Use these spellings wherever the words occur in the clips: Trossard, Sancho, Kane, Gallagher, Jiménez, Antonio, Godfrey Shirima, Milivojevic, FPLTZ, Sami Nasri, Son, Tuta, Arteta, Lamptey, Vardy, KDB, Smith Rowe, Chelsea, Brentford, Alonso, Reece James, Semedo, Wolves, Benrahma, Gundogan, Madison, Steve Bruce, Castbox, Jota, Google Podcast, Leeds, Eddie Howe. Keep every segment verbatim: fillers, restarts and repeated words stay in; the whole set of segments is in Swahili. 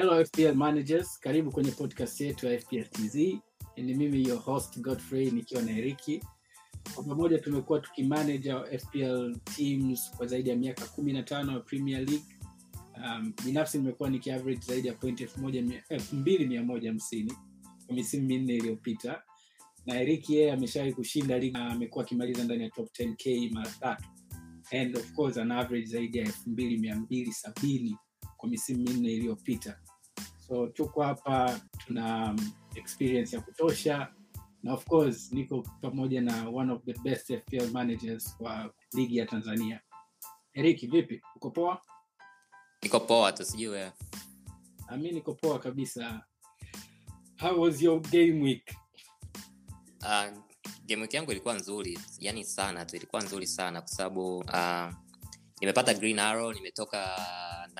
Hello F P L managers, karibu kwenye podcast yetu ya F P L T Z. Ni mimi your host Godfrey nikiwa na Eriki. Kwa pamoja tumekuwa tukimanage F P L teams kwa zaidi ya miaka kumi na tano ya Premier League. Um, binafsi nimekuwa nikiaverage zaidi ya point elfu mbili mia moja hamsini kwa misimu minne iliyopita. Na Eriki yeye ameshawahi kushinda ligi, amekuwa akimaliza ndani ya top ten K mara tatu. And of course an average zaidi ya elfu mbili mia mbili sabini kwa misimu minne iliyopita. So tuko hapa tuna experience ya kutosha. Na of course niko pamoja na one of the best F P L managers kwa ligi ya Tanzania. Eriki vipi? Uko poa? Niko poa tu sijui. Mimi niko poa kabisa. How was your game week? Ah uh, game week yangu ilikuwa nzuri. Yaani sana tu ilikuwa nzuri sana kwa sababu ah uh, nimepata green arrow, nimetoka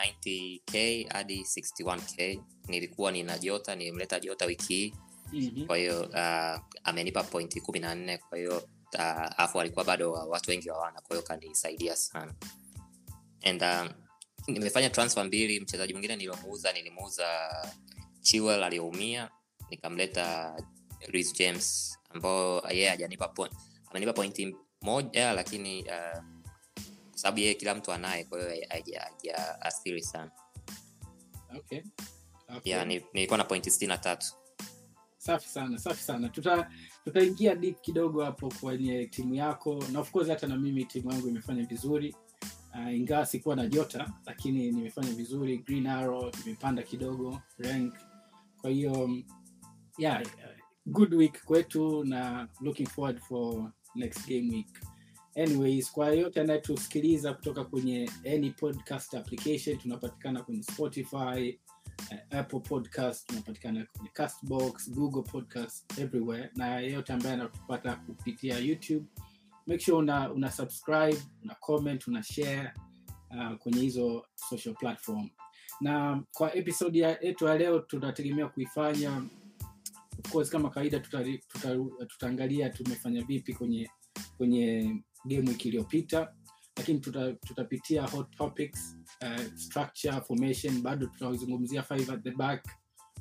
ninety K hadi sixty one K. Nilikuwa nina Jota, nilimleta Jota wiki hii. Mm-hmm. Kwa hiyo uh, amenipa point kumi na nne, kwa hiyo uh, afu alikuwa bado watu wengi hawana, kwa hiyo kanisaidia sana. And um, nimefanya transfer mbili. Mchezaji mwingine nilimuuza, nilimuuza Chiwell aliyeumia, nikamleta Reece James ambao yeye yeah, hajanipa point. Amenipa point moja lakini uh, sababu yeye kila mtu anaye, kwa hiyo haja athiri sana. Okay. Okay. Yeah, nilikuwa na point sitini na tatu. Safi sana, safi sana. Tuta tutaingia deep kidogo hapo kwenye timu yako. Na of course hata na mimi timu yangu imefanya vizuri. Uh, ingawa sikuwa na Jota lakini nimefanya vizuri. Green Arrow imepanda kidogo rank. Kwa hiyo yeah, good week kwetu na looking forward for next game week. Anyways, kwa yote anayetusikiliza kutoka kwenye any podcast application, tunapatikana kwenye Spotify, Uh, Apple Podcast, tunapatikana kwenye Castbox, Google Podcast, everywhere. Na yote ambaye anatupata kupitia YouTube, make sure una, una subscribe, una comment, una share uh, kwenye hizo social platform. Na kwa episode yetu ya leo tunategemea kuifanya, of course kama kawaida tutaangalia tumefanya vipi kwenye kwenye game wiki iliyopita, lakini tuta, tutapitia hot topics, uh, structure, formation. Bado tutazungumzia five at the back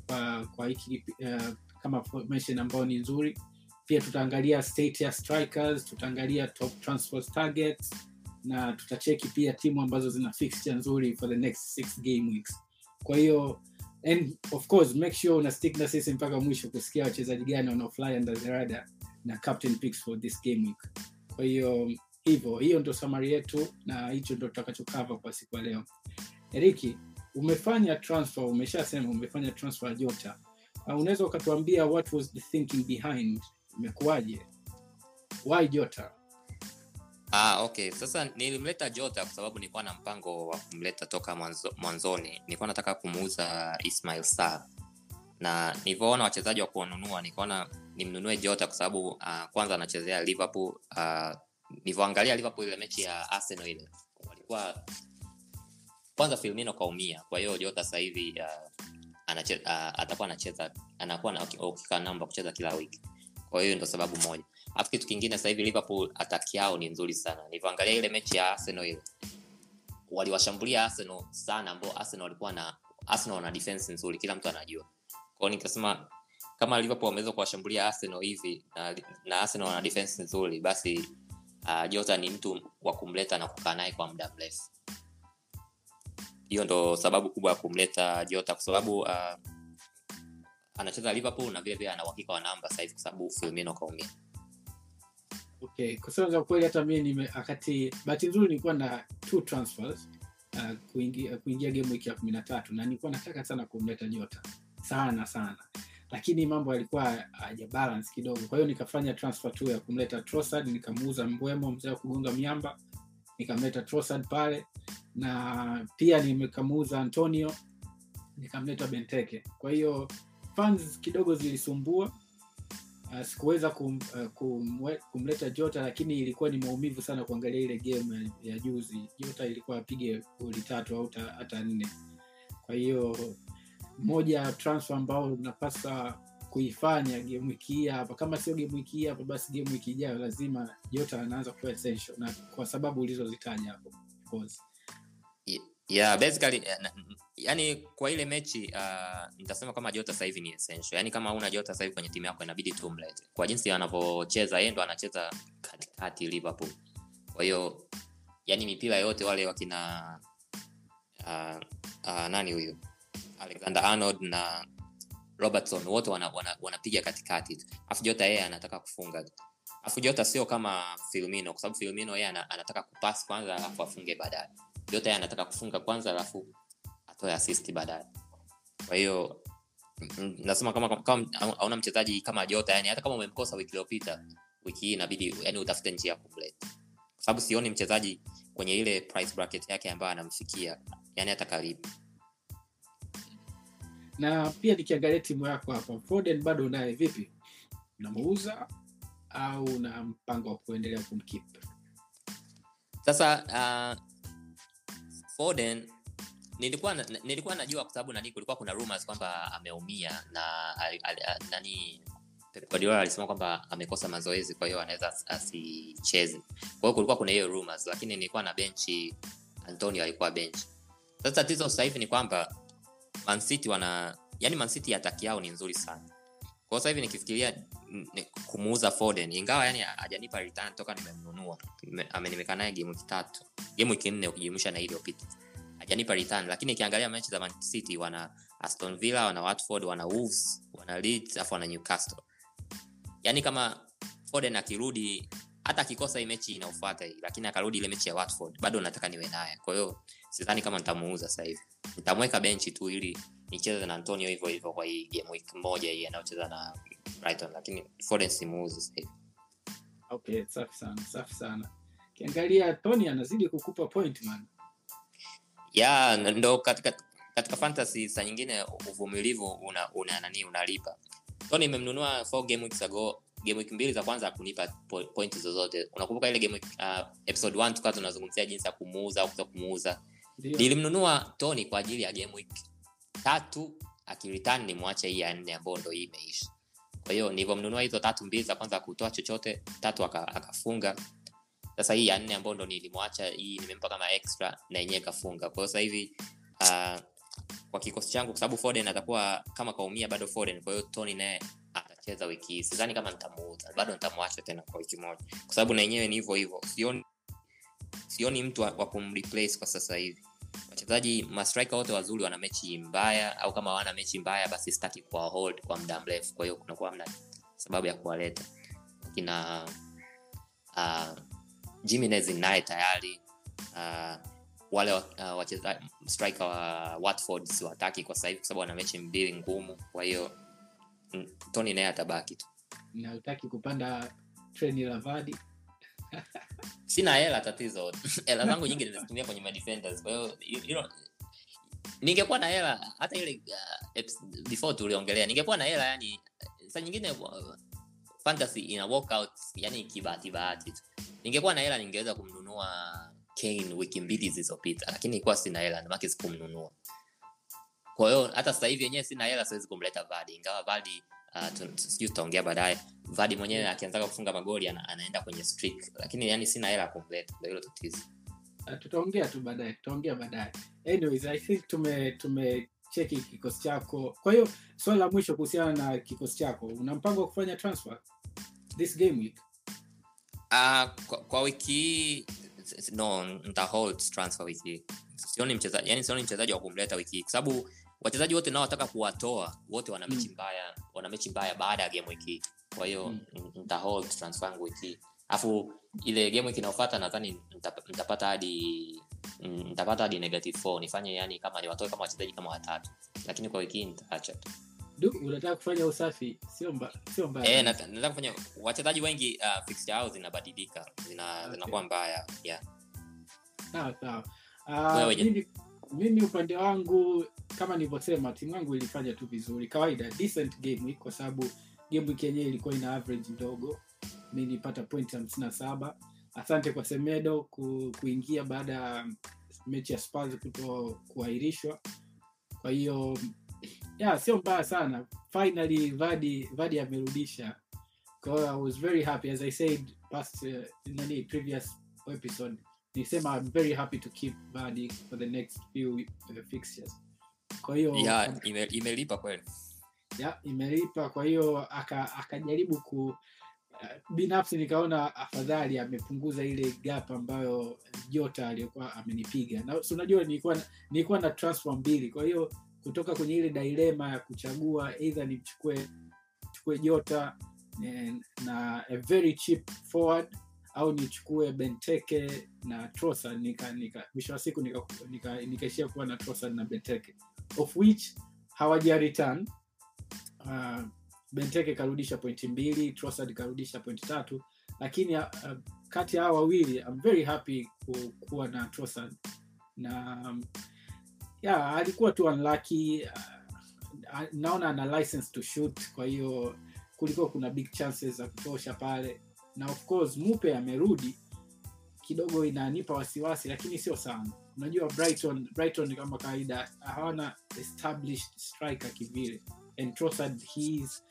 uh, kwa hiki uh, kama formation ambayo ni nzuri. Pia tutaangalia state ya strikers, tutaangalia top transfer targets na tutacheki pia timu ambazo zina fixture nzuri for the next six game weeks. Kwa hiyo and of course make sure una stick na sisi mpaka mwisho kusikia wachezaji gani wanaofly under the radar na captain picks for this game week. Kwa hiyo hivyo, hiyo ndio summary yetu na hicho ndio tutakachokava kwa siku ya leo. Eriki, umefanya transfer, umeshasema umefanya transfer ya Jota. Uh, unaweza ukatuambia what was the thinking behind? Imekuaje? Why Jota? Ah, okay. Sasa nilimleta Jota kwa sababu nilikuwa na mpango wa kumleta toka mwanzo, mwanzoni. Nilikuwa nataka kumuuza Ismail Sarr. Na nilipoona wachezaji wa kununua, nikaona nimnunue Jota kwa sababu uh, kwanza anachezea Liverpool. uh, Nilipoangalia Liverpool ile mechi ya Arsenal ile, walikuwa kwanza Firmino kaumia, kwa hiyo Jota sasa hivi uh, anacheza uh, atakuwa anacheza anakuwa na ukika namba kucheza kila wiki. Kwa hiyo ndio sababu moja. Alafu kitu kingine sasa hivi Liverpool attack yao ni nzuri sana. Nilipoangalia ile mechi ya Arsenal ile, waliwashambulia Arsenal sana ambao Arsenal walikuwa na Arsenal wana defense nzuri, kila mtu anajua. Kwa hiyo nikasema kama Liverpool wameweza kuwashambulia Arsenal hivi na, na Arsenal wana defense nzuri, basi Uh, Jota ni mtu wa kumleta na kukaa naye kwa muda mrefu. Hiyo ndo sababu kubwa ya kumleta Jota kwa sababu uh, anacheza Liverpool na vile vile ana uhakika wa namba sasa hivi kwa sababu Firmino kaumia. Okay, kusema kweli hata mimi nime akati bahati nzuri nilikuwa na two transfers uh, kuingia kuingia game wiki ya kumi na tatu na nilikuwa nataka sana kumleta Jota. Sana sana. Lakini mambo yalikuwa haja balance kidogo. Kwa hiyo nikafanya transfer tu ya kumleta Trossard, nikamuuza Mbwemo mzee wa kugonga miamba, nikamleta Trossard pale, na pia nimekamuuza Antonio, nikamleta Benteke. Kwa hiyo fans kidogo zilisumbua. Uh, sikuweza kum, uh, kum, kumleta Jota lakini ilikuwa ni maumivu sana kuangalia ile game ya juzi. Jota ilikuwa apige goli tatu au hata nne. Kwa hiyo moja transfer ambao napasa kuifanya game wiki hapa, kama sio game wiki hapa basi game wiki ijayo lazima Jota anaanza kuwa essential, na kwa sababu ulizozitaja hapo of course. Yeah, basically yani kwa ile mechi uh, nitasema kama Jota sasa hivi ni essential. Yani kama una Jota sasa hivi kwenye timu yako inabidi tu umlete. Kwa jinsi anavyocheza yeye ndo anacheza katikati Liverpool. Kwa hiyo yani mipira yote wale wakina uh, uh, nani huyo? Alexander Arnold na Robertson wote wana, wana, wanapiga katikati. Alafu Jota yeye anataka kufunga. Alafu Jota sio kama Firmino kwa sababu Firmino yeye anataka kupass kwanza alafu afunge baadaye. Jota yeye anataka kufunga kwanza alafu atoe assist baadaye. Kwa hiyo nasema kama kama hauna mchezaji kama Jota yani hata kama umemkosa wiki iliyopita wiki hii inabidi yani utafute njia ya kumleta. Kwa sababu sioni mchezaji kwenye ile price bracket yake ambaye anamfikia yani hata karibu. Na pia nikiangalia timu yako hapa Foden bado naye vipi? Unamuuza au na mpango wa kuendelea kumkeep? Sasa uh, Foden nilikuwa nilikuwa najua kwa sababu nani kulikuwa kuna rumors kwamba ameumia na al, al, al, nani Pep Guardiola alisema kwamba amekosa mazoezi kwa hiyo anaweza asicheze. Kwa hiyo kulikuwa kuna hiyo rumors lakini nilikuwa na benchi Antonio alikuwa bench. Sasa tatizo sasa hivi ni kwamba Man City wana yani Man City attack yao ni nzuri sana. Kwa sasa hivi nikifikiria ni kumuuza Foden ingawa yani hajanipa return toka nimemnunua. Amenimekaa naye game tatu. Game nne ukijumlisha na ile iliyopita. Hajanipa return lakini ukiangalia mechi za Man City wana Aston Villa, wana Watford, wana Wolves, wana Leeds, afu wana Newcastle. Yani kama Foden akirudi hata akikosa hii mechi inayofuata hii lakini akarudi ile mechi ya Watford bado nataka niwe naye. Kwa hiyo sidhani kama nitamuuza sasa hivi. Nitamweka benchi tu ili nicheze na Antonio hivyo hivyo kwa hii game week moja hii anaocheza na Brighton lakini Foden simuuzi sasa hivi. Okay, safi sana, safi sana. Kiangalia Antonio anazidi kukupa point man. Ya, yeah, ndo katika katika fantasy saa nyingine uvumilivu una una nani unalipa. Tony nimemnunua four game weeks ago. Game week mbili za kwanza hakunipa pointi zozote. Unakumbuka ile game uh, episode moja tukawa tunazungumzia jinsi ya kumuuza au kutokumuuza. Nilimnunua Tony kwa ajili ya game week tatu akireturn ni muache hii ya nne ambayo ndo hii imeisha. Kwa hiyo nilipomnunua hizo tatu mbili za kwanza kutoa chochote, tatu akafunga. Sasa hii ya nne ambayo ndo nilimwacha hii nimempa kama extra na yenyewe kafunga. Kwa hiyo sasa hivi uh, kwa kikosi changu kwa sababu Foden atakuwa kama kaumia bado Foden kwa hiyo Tony naye atacheza wiki hii. Sidhani kama nitamuuza, bado nitamwacha tena kwa wiki moja. Kwa sababu na yenyewe ni hivyo hivyo. Sioni sioni mtu wa, wa kumreplace kwa sasa hivi. Wachezaji ma striker wote wazuri wana mechi mbaya au kama wana mechi mbaya basi sitaki kwa hold kwa muda mrefu. Kwa hiyo kuna kwa mna sababu ya kuwaleta. Kina ah uh, Jiménez naye tayari ah uh, wale uh, wachezaji striker wa Watford si wataki kwa sababu kwa sababu wana mechi mbili ngumu. Kwa hiyo Tony naye atabaki tu. Ninataka kupanda treni la Vardy. Sina hela tatizo. Hela zangu nyingi nilizitumia kwenye my defenders. Kwa hiyo you know ningekuwa na hela hata ile uh, before tuliongelea ningekuwa na hela yani saa nyingine uh, fantasy ina workout yani kibati bahati tu. Ningekuwa na hela ningeweza kumnunua Kane wiki mbili zilizopita lakini ilikuwa sina hela na maki sikumnunua. Kwa hiyo hata sasa hivi yenyewe sina hela siwezi kumleta Vardy ingawa Vardy uh, sijui tutaongea baadaye. Vardy mwenyewe akianza kufunga magoli ana, anaenda kwenye streak lakini yani sina hela complete ndio hilo tatizo. Uh, tutaongea tu baadaye tutaongea baadaye. Anyways I think tume tume cheki kikosi chako. Kwa hiyo swali la mwisho kuhusiana na kikosi chako una mpango wa kufanya transfer this game week? Ah uh, kwa, kwa wiki no nta hold transfer wiki. Sioni mchezaji yani sioni mchezaji wa kumleta wiki kwa sababu wachezaji wote nao nataka kuwatoa wote wana mechi mbaya wana mechi mbaya baada ya game wiki. Kwa hiyo nta hold transfer wiki afu ile game wiki inayofuata nadhani nitapata hadi nitapata hadi negative four nifanye yani kama niwatoe kama wachezaji kama watatu lakini kwa wiki nitaacha tu. Du unataka kufanya usafi sio mbaya sio mbaya. Eh nataka kufanya wachezaji wengi uh, fixture yao zinabadilika zina zinakuwa okay. Mbaya yeah sawa sawa. Uh, mimi, mimi upande wangu kama nilivyosema timu yangu ilifanya tu vizuri kawaida decent game week kwa sababu game week yenyewe ilikuwa ina average ndogo. Mimi nilipata point hamsini na saba. Asante kwa Semedo ku, kuingia baada ya mechi ya Spurs kuto kuahirishwa. Kwa hiyo yeah sio mbaya sana. Finally Vardy Vardy amerudisha. Kwa hiyo I was very happy as I said past uh, in the previous episode. Nisema I'm very happy to keep Vardy for the next few uh, fixtures. Kwa hiyo yeah, ime, imelipa kweli. Yeah, imelipa. Kwa hiyo akajaribu aka ku uh, binafsi nikaona afadhali amepunguza ile gap ambayo Jota aliyokuwa amenipiga. Na unajua nilikuwa nilikuwa na transfer mbili. Kwa hiyo kutoka kwenye ile dilemma ya kuchagua either nimchukue chukue Jota na a very cheap forward au nichukue Benteke na Trossard, nika nika mwisho wa siku nika nika nikaishia kuwa na Trossard na Benteke, of which hawaja return. Uh, Benteke karudisha pointi mbili, Trossard karudisha pointi tatu, lakini uh, kati ya hao wawili I'm very happy ku, kuwa na Trossard na um, yeah, alikuwa tu unlucky. Uh, naona ana license to shoot, kwa hiyo kulikuwa kuna big chances za kutosha pale. Na of course Mupe amerudi kidogo, inanipa wasiwasi lakini sio sana. Unajua Brighton Brighton kama kaida hawana established striker kivile, and Trossard he's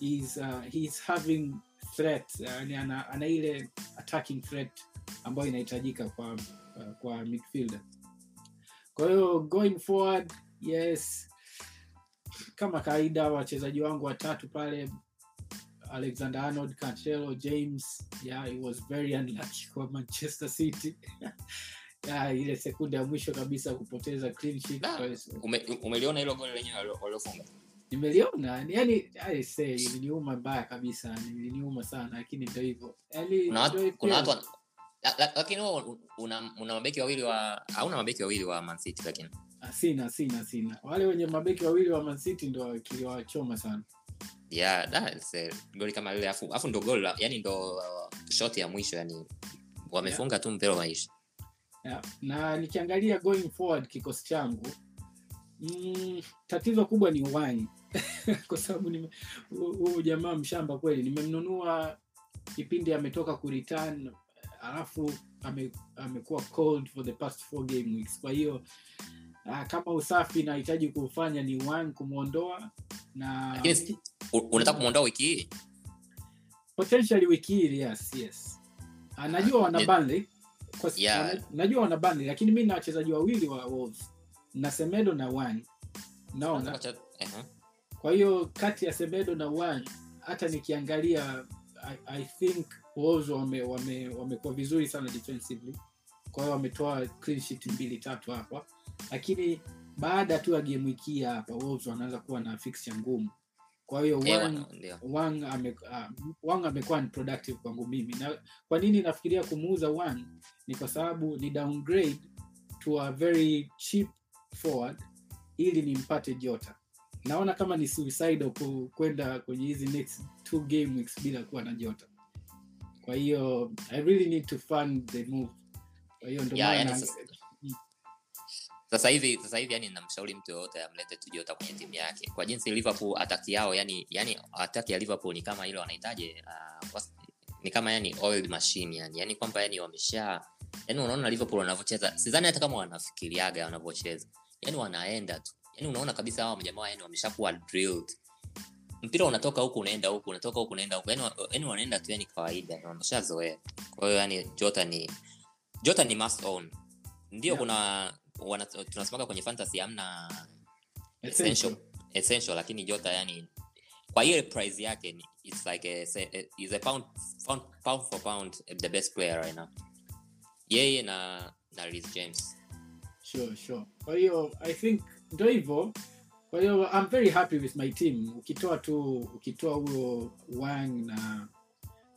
is uh, he's having threat, yani uh, ana, ana ile attacking threat ambayo inahitajika kwa uh, kwa midfielder. Kwa hiyo going forward, yes, kama kaida wachezaji wangu watatu pale, Alexander Arnold, Cancelo, James, yeah, he was very unlucky for Manchester City. Yeah, ile sekunde ya mwisho kabisa kupoteza clean sheet. Ume, umeliona hilo goli lenyewe alilofunga? Nimeliona. Yaani I say iliniuma mbaya kabisa, iliniuma sana, lakini ndio hivyo. Yaani kuna watu, lakini una una mabeki wawili wa au una mabeki wawili wa Man City lakini. Sina, sina, sina. Wale wenye mabeki wawili wa Man City ndio kiliwachoma sana. Yeah, that's it. Goli kama lile afu afu ndo goli, yani ndo uh, shot ya mwisho, yani wamefunga yeah. tu mpira maisha. Yeah. Na nikiangalia going forward kikosi changu, mm, tatizo kubwa ni Wan. Kwa sababu nime huyu jamaa mshamba kweli, nimemnunua kipindi ametoka ku return, alafu ame, amekuwa cold for the past four game weeks. Kwa hiyo uh, kama usafi nahitaji kufanya ni Wan, kumuondoa na yes. Unataka kumondoa wiki hii? Potentially wiki hii, yes, yes. Anajua wana Burnley. Kwa yeah. Najua wana Burnley, lakini mimi na wachezaji wawili wa Wolves, na Semedo na Wan. Naona. Uh-huh. Kwa hiyo kati ya Semedo na Wan, hata nikiangalia I, I think Wolves wame wame wamekuwa vizuri sana defensively. Kwa hiyo wametoa clean sheet mbili tatu hapa. Lakini baada tu ya game wiki hapa Wolves wanaanza kuwa na fixture ngumu. Kwa hiyo Wan Wan ame Wan amekuwa unproductive kwangu mimi. Na kwa nini nafikiria kumuuza Wan? Ni kwa sababu ni downgrade to a very cheap forward ili nimpate Jota. Naona kama ni suicide kwenda kwenye hizi next two game weeks bila kuwa na Jota. Kwa hiyo I really need to fund the move. Kwa hiyo ndio maana sasa hivi sasa hivi yani ninamshauri mtu yote amlete tu Jota kwenye timu yake. Kwa jinsi Liverpool attack yao, yani yani attack ya Liverpool ni kama hilo wanahitaji uh, ni kama yani oiled machine, yani yani kwamba yani wamesha, yani unaona Liverpool wanavyocheza, sidhani hata kama wanafikiriaga wanavyocheza, yani wanaenda tu, yani unaona kabisa hao majamaa yani wameshakuwa drilled, mpira unatoka huku unaenda huku unatoka huku unaenda huku, yani yani wanaenda tu, yani kawaida, yani wameshazoea. Kwa hiyo yani Jota ni Jota ni must own. Ndio yeah. kuna wana tunasemaga kwenye fantasy hamna essential essential, lakini Jota yani kwa ile price yake ni, it's like a, is a pound, pound pound for pound the best player right now. Yeye na na Reece James. Sure, sure. Kwa hiyo I think ndio hivyo. Kwa hiyo I'm very happy with my team. Ukitoa tu ukitoa huyo Wang na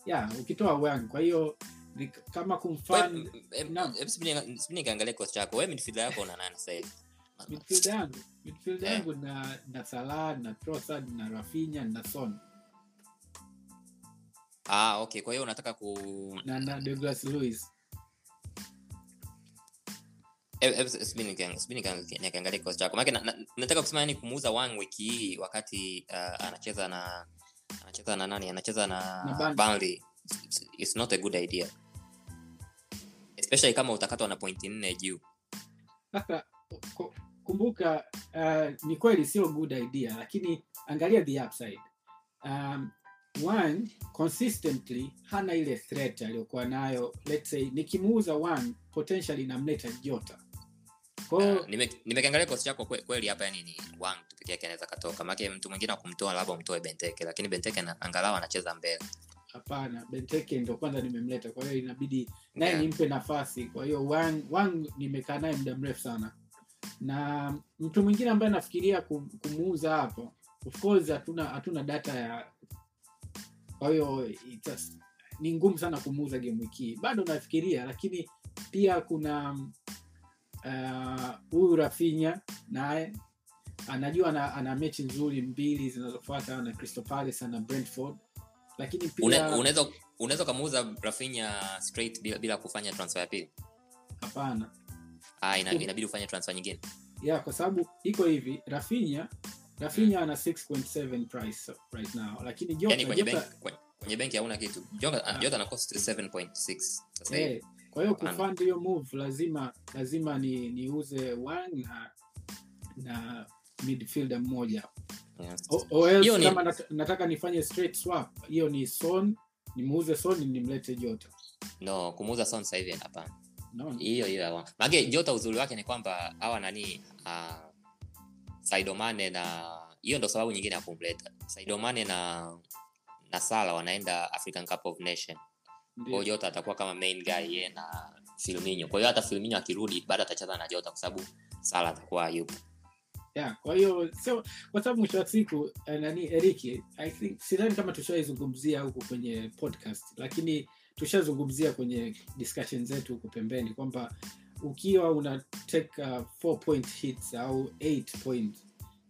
yeah, ukitoa Wang. Kwa hiyo ni kama kumfan na msipinga kaangalia kwa chako wewe, midfielder yako una nani sasa hivi? Midfielder yangu midfielder yangu na na Salah na Trossard na Rafinha na Son. Ah, okay. Kwa hiyo unataka ku na na Douglas Luiz. Msipinga msipinga kaangalia kwa chako. Maana nataka kusema yani kumuuza Wang wiki hii wakati uh, anacheza na anacheza na nani? Anacheza na, na Burnley. It's not a good idea, especially kama utakatwa na point nne juu. Sasa kumbuka uh, ni kweli sio good idea, lakini angalia the upside. Um One consistently hana ile threat aliyokuwa nayo. Let's say nikimuuza One potentially namleta Jota. Uh, nime nimeangalia kosi yako kweli hapa, yani ni Wan tu pekee yake anaweza katoka. Maana mtu mwingine akumtoa labda umtoe Benteke, lakini Benteke angalau anacheza mbele. Hapana, Benteke ndio kwanza nimemleta, kwa hiyo inabidi naye yeah. nimpe nafasi. Kwa hiyo Wan Wan nimekaa naye muda mrefu sana. Na mtu mwingine ambaye nafikiria kumuuza hapo, of course hatuna hatuna data ya, kwa hiyo ni ngumu sana kumuuza game week hii. Bado nafikiria, lakini pia kuna huyu uh, Rafinha naye anajua ana, ana mechi nzuri mbili zinazofuata na Crystal Palace na Brentford, lakini pia unaweza unaweza kumuuza Rafinha straight bila, bila kufanya transfer ya pili. Hapana. Ah, ina, inabidi ufanye transfer nyingine. Yeah, kwa sababu iko hivi, Rafinha Rafinha ana six point seven price right now, lakini Jota yani kwenye Jota, bank kwenye bank hauna kitu. Jota Jota ana cost seven point six sasa hivi. Hey, kwa hiyo kufund hiyo move lazima lazima ni niuze Wan na na midfielder mmoja. Hiyo yes. Kama nataka nifanye straight swap, hiyo ni Son, nimuuze Son nimlete Jota. No, kumuuza Son sasa hivi hapana. Hiyo hiyo hawa. Maana Jota uzuri wake ni kwamba hawa nani uh, Saido Mane, na hiyo ndo sababu nyingine ya kumleta. Saido Mane na na Sala wanaenda African Cup of Nation. Kwa Jota atakuwa kama main guy yeye na Firmino. Kwa hiyo hata Firmino akirudi bado atacheza na Jota kwa sababu Sala atakuwa yupo. Yeah, kwa hiyo sio kwa sababu mwisho wa siku nani Eric, I think sidhani kama tushaizungumzia huko kwenye podcast, lakini tushazungumzia kwenye discussion zetu huko pembeni kwamba ukiwa una take four point hits au eight point,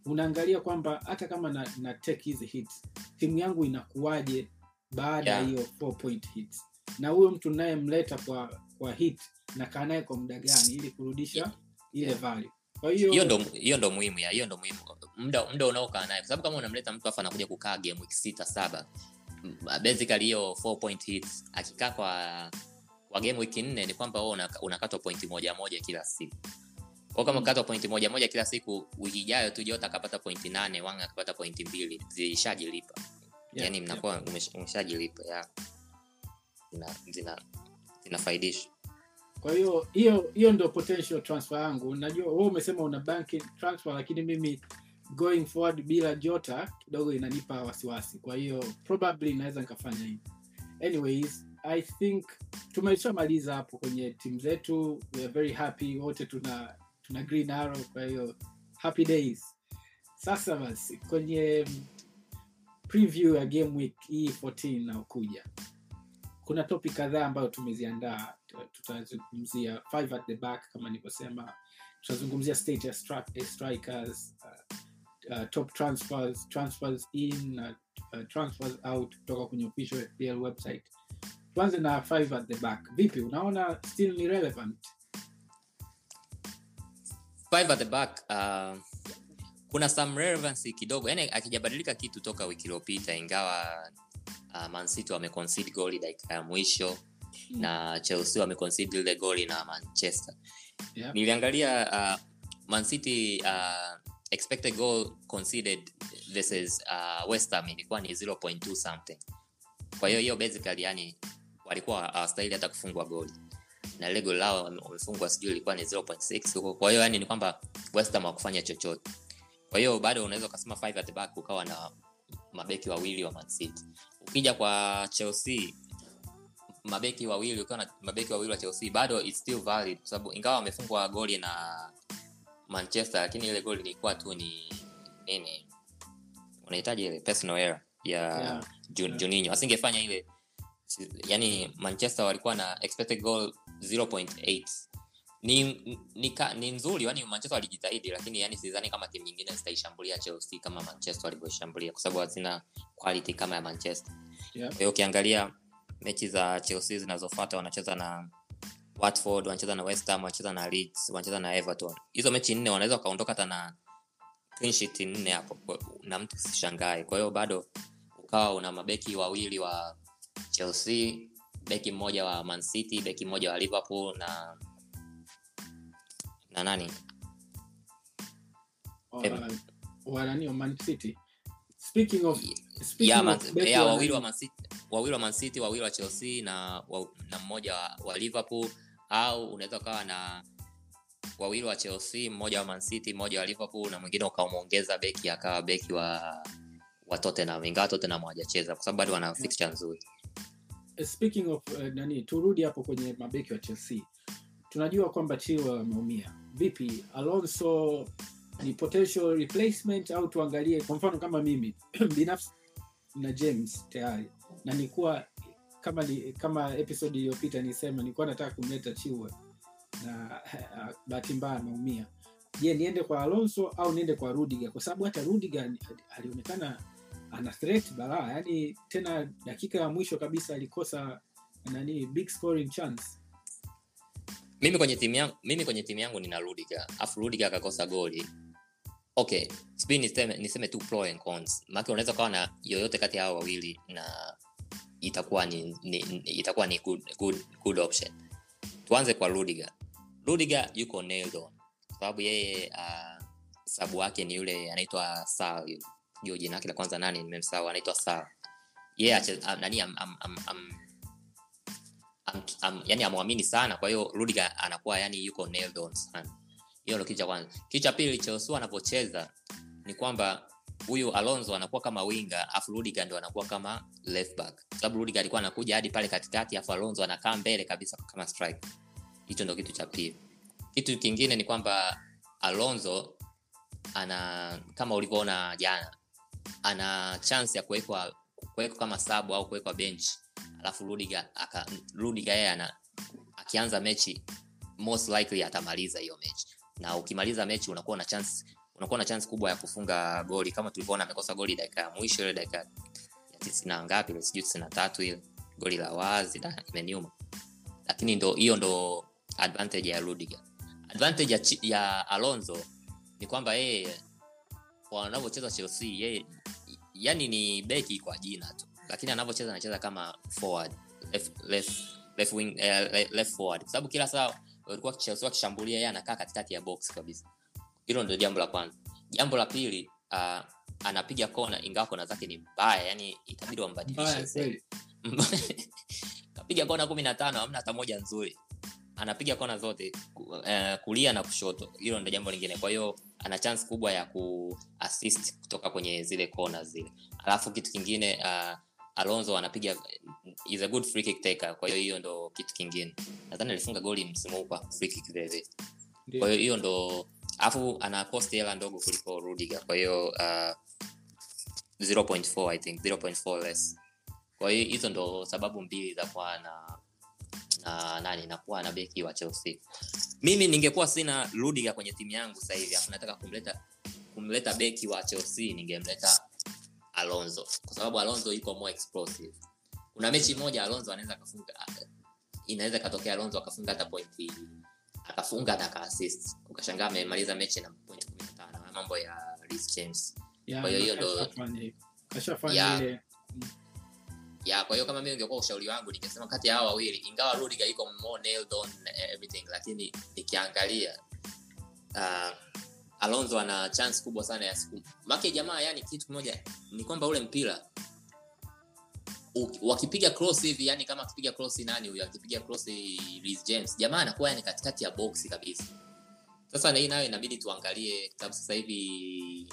unaangalia kwamba hata kama na, na take hizi hits timu yangu inakuaje baada ya yeah. hiyo four point hits, na huyo mtu naye mleta kwa kwa hit na kaa naye kwa muda gani ili kurudisha yeah. ile yeah. value. Kwa hiyo hiyo ndo hiyo ndo muhimu ya hiyo ndo muhimu muda muda unaokaa naye, kwa sababu kama unamleta mtu afa anakuja kukaa game week six seven basically hiyo four point hits akikaa kwa kwa game week nne ni kwamba wewe unakata una point moja moja kila siku. Kwa kama ukata point moja moja kila siku, wiki ijayo tu Jota akapata point nane, Wanga akapata point mbili, zilishajilipa. Yeah, yaani mnakuwa yeah. umeshajilipa umesh, ya. Zina zina zinafaidisha. Kwa hiyo hiyo hiyo ndio potential transfer yangu. Unajua wewe umesema una banking transfer, lakini mimi going forward bila Jota kidogo inanipa wasiwasi. Kwa hiyo probably naweza nikafanya hivi. Anyways, I think tumeshamaliza hapo kwenye timu zetu. We are very happy wote, tuna tuna green arrow, kwa hiyo happy days. Sasa basi kwenye preview ya game week E fourteen na ukuja, kuna topic kadhaa ambayo tumeziandaa. Tutazungumzia five at the back kama nilivyosema, tutazungumzia state strikers, uh, uh, top transfers, transfers in, uh, uh, transfers out kutoka kwenye official F P L website. Tuanze na five at the back. Vipi unaona still ni relevant five at the back? Uh, kuna some relevance kidogo, yani akijabadilika kitu toka wiki iliyopita, ingawa uh, Man City wameconcede goal dakika ya mwisho mm. na Chelsea wameconcede ile goal na Manchester. Yep. Niliangalia uh, Man City uh, expected goal conceded versus uh, West Ham ilikuwa ni zero point two something. Kwa hiyo hiyo basically yani walikuwa hawastahili uh, hata kufungwa goal. Na ile goal lao wamefungwa sijui ilikuwa ni zero point six huko. Kwa hiyo yani ni kwamba West Ham hakufanya chochote. Kwa hiyo bado unaweza kusema five at the back ukawa na mabeki wawili wa Man City. Ukija kwa Chelsea mabeki wawili ukawa na mabeki wawili wa Chelsea bado it's still valid, kwa sababu ingawa wamefungwa goli na Manchester, lakini ile goli ilikuwa tu ni nini? Unahitaji ile personal error ya yeah. Juninho. Asingefanya ile, yani Manchester walikuwa na expected goal zero point eight. Ni ni, ni nzuri, yani Manchester walijitahidi, lakini yani sidhani kama timu nyingine zitaishambulia Chelsea kama Manchester walivyoshambulia, kwa sababu hazina quality kama ya Manchester. Yeah. Kwa hiyo ukiangalia mechi za Chelsea zinazofuata, wanacheza na Watford, wanacheza na West Ham, wanacheza na Leeds, wanacheza na Everton. Hizo mechi nne wanaweza kaondoka hata na clean sheet nne hapo, na mtu usishangae. Kwa hiyo bado ukawa una mabeki wawili wa Chelsea, beki mmoja wa Man City, beki mmoja wa Liverpool na na nani? Wawili wa Man City. Speaking of speaking yeah, man, of yeah, wawili wa Man City, wawili wa Man City, wawili wa Chelsea na wa, na mmoja wa, wa Liverpool, au unaweza kawa na wawili wa Chelsea, mmoja wa Man City, mmoja wa Liverpool, na mwingine ukamuongeza beki akawa beki wa wa Tottenham. Ingawa Tottenham hawajacheza kwa sababu bado wana fixture nzuri. Speaking of uh, nani, turudi hapo kwenye mabeki wa Chelsea. Tunajua kwamba Chilwell ameumia. Vipi Alonso ni potential replacement au tuangalie kwa mfano kama mimi binafsi na James tayari, na nilikuwa kama li, kama episode iliyopita nisema nilikuwa nataka kumleta Chilwell na uh, bahati mbaya ameumia. Je, niende kwa Alonso au niende kwa Rudiger? Kwa sababu hata Rudiger alionekana ana threat balaa, yani tena dakika ya mwisho kabisa alikosa nani big scoring chance. Mimi kwenye timu yangu, mimi kwenye timu yangu nina Rudiger. Afu Rudiger akakosa goli. Okay, spin niseme niseme tu pro and cons. Maana unaweza kawa na yoyote kati ya hao wawili na itakuwa ni, ni itakuwa ni good good good option. Tuanze kwa Rudiger. Rudiger yuko nailed on. Sababu yeye uh, sababu yake ni yule anaitwa Sar. Hiyo jina lake la kwanza nani nimemsahau, anaitwa Sar. Yeye yeah, nani am am am, am Am, am, yani amwamini sana, kwa hiyo Rudiger anakuwa yani yuko nailed on sana. Hiyo ndio kitu cha kwanza. Kitu cha pili Chelsea anapocheza ni kwamba huyu Alonso anakuwa kama winger, afu Rudiger ndio anakuwa kama left back. Sababu Rudiger alikuwa anakuja hadi pale katikati, afu Alonso anakaa mbele kabisa kama striker. Hicho ndio kitu cha pili. Kitu kingine ni kwamba Alonso ana kama ulivyoona jana, ana chance ya kuwekwa kuwekwa kama sub au kuwekwa bench. Alafu Rudiger aka Rudiger yeye ana akianza mechi most likely atamaliza hiyo mechi. Na ukimaliza mechi unakuwa na chance unakuwa na chance kubwa ya kufunga goli kama tulivyoona amekosa goli dakika ya mwisho ile dakika ya tisini na ngapi ile sijui tisini na tatu ile goli la wazi na imeniuma. Lakini ndio hiyo ndio advantage ya Rudiger. Advantage ya, ya Alonso ni kwamba yeye wanapocheza Chelsea yeye yani ni beki kwa jina tu. Lakini anapocheza anacheza kama forward, left left left wing, uh, left, left forward. Sababu kila saa alikuwa Chelsea akishambulia yeye anakaa katikati ya box kabisa. Hilo ndio jambo la kwanza. Jambo la pili, uh, anapiga kona ingawa kona zake ni mbaya, yani itabidi wambadilishe. Kapiga kona kumi na tano hamna hata moja nzuri. Anapiga kona zote uh, kulia na kushoto. Hilo ndio jambo lingine. Kwa hiyo ana chance kubwa ya kuassist kutoka kwenye zile kona zile. Alafu kitu kingine uh, Alonso anapiga is a good free kick taker, kwa hiyo hiyo ndo kitu kingine. Nadhani alifunga goli msimu huu kwa free kick vile. Kwa hiyo hiyo ndo afu ana cost hela ndogo kuliko Rudiger, kwa hiyo uh, zero point four I think zero point four less. Kwa hiyo hizo ndo sababu mbili za kwa na na nani na kwa na beki wa Chelsea. Mimi ningekuwa sina Rudiger kwenye timu yangu sasa hivi, afu nataka kumleta kumleta beki wa Chelsea, ningemleta Alonso kwa sababu Alonso yuko more explosive. Kuna mechi moja Alonso anaweza kufunga, inaweza katokea Alonso akafunga hata point, akafunga na assist, ukashangaa amemaliza mechi na point kumi na tano na mambo ya Reece James. Kwa hiyo hiyo ndo kashafanya ile ya. Kwa hiyo kama mimi ningekuwa ushauri wangu ningesema kati ya hao wawili, ingawa Rudiger yuko more nailed on everything, lakini nikiangalia ah uh, Alonso ana chance kubwa sana ya siku. Maki jamaa yani kitu kimoja ni kwamba ule mpira wakipiga cross hivi, yani kama akipiga cross nani huyo akipiga cross Reece James, jamaa anakuwa yani katikati ya box kabisa. Sasa na hii nayo inabidi tuangalie sababu sasa hivi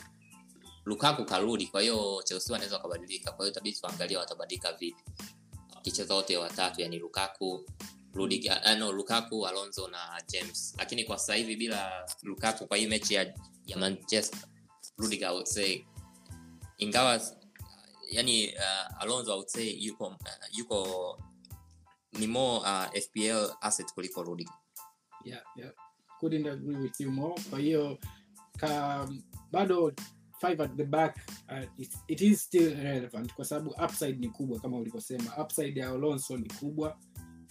Lukaku karudi, kwa hiyo Chelsea anaweza kubadilika, kwa hiyo itabidi tuangalie watabadilika vipi. Kicheza wote watatu yani Lukaku, Rudiger, uh, no, Lukaku, Alonso na James. Lakini kwa sasa hivi bila Lukaku kwa hii mechi ya, ya Manchester, Rudiger I would say ingawa uh, yani uh, Alonso I would say yuko uh, yuko ni more uh, F P L asset kuliko Rudiger. Yeah, yeah. Couldn't agree with you more. Kwa hiyo ka bado five at the back uh, it, it is still relevant kwa sababu upside ni kubwa kama ulivyosema. Upside ya Alonso ni kubwa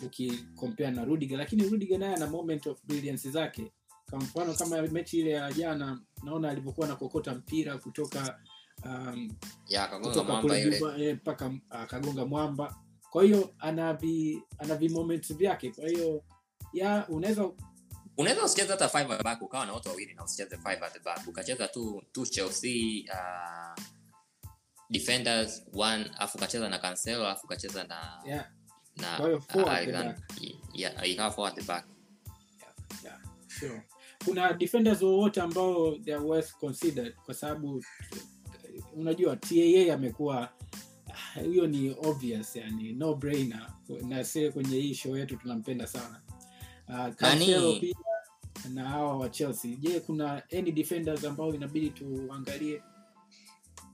ukicompare na Rudiger, lakini Rudiger naye ana moment of brilliance zake. Kwa mfano kama mechi ile ya jana naona alipokuwa anakokota mpira kutoka um, ya akagonga mwamba ile mpaka akagonga mwamba. Kwa hiyo ana vi ana vi moments vyake. Kwa hiyo ya unaweza unaweza usicheze hata five at the back ukawa na watu wawili na usicheze five at the back ukacheza tu tu Chelsea uh, defenders one afu kacheza na Cancelo afu kacheza na yeah. Na kwa hiyo four at the back. Yeah, you have four at the back. Yeah, yeah. Sure. kuna defenders wote ambao they are worth considered kwa sababu unajua T A A amekuwa hiyo ni obvious yani no brainer na sisi kwenye hii show yetu tunampenda sana. Uh, Cancelo pia na hawa wa Chelsea. Je, kuna any defenders ambao inabidi tuangalie?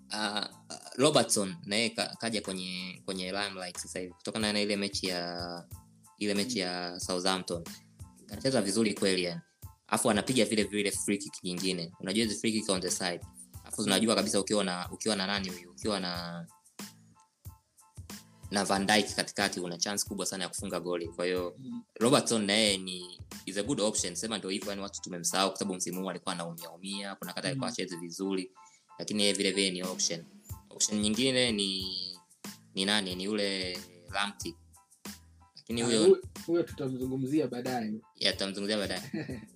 Uh, Robertson naye kaja kwenye kwenye limelight sasa hivi kutokana na ile mechi ya ile mechi ya Southampton. Anacheza vizuri kweli yani. Alafu anapiga vile vile free kick nyingine. Unajua hizo free kick on the side. Alafu unajua kabisa ukiwa na ukiwa na nani huyu, ukiwa na na Van Dijk katikati una chance kubwa sana ya kufunga goli. Kwa hiyo mm. Robertson naye ni is a good option. Sema ndio hivyo yani watu tumemsahau kwa sababu msimu huu alikuwa anaumia umia, kuna kata alikuwa mm. acheze vizuri. Lakini yeye vile vile ni option. Option nyingine ni ni nani? Ni yule Lamptey. Lakini huyo huyo tutamzungumzia baadaye. Yeah, tutamzungumzia baadaye.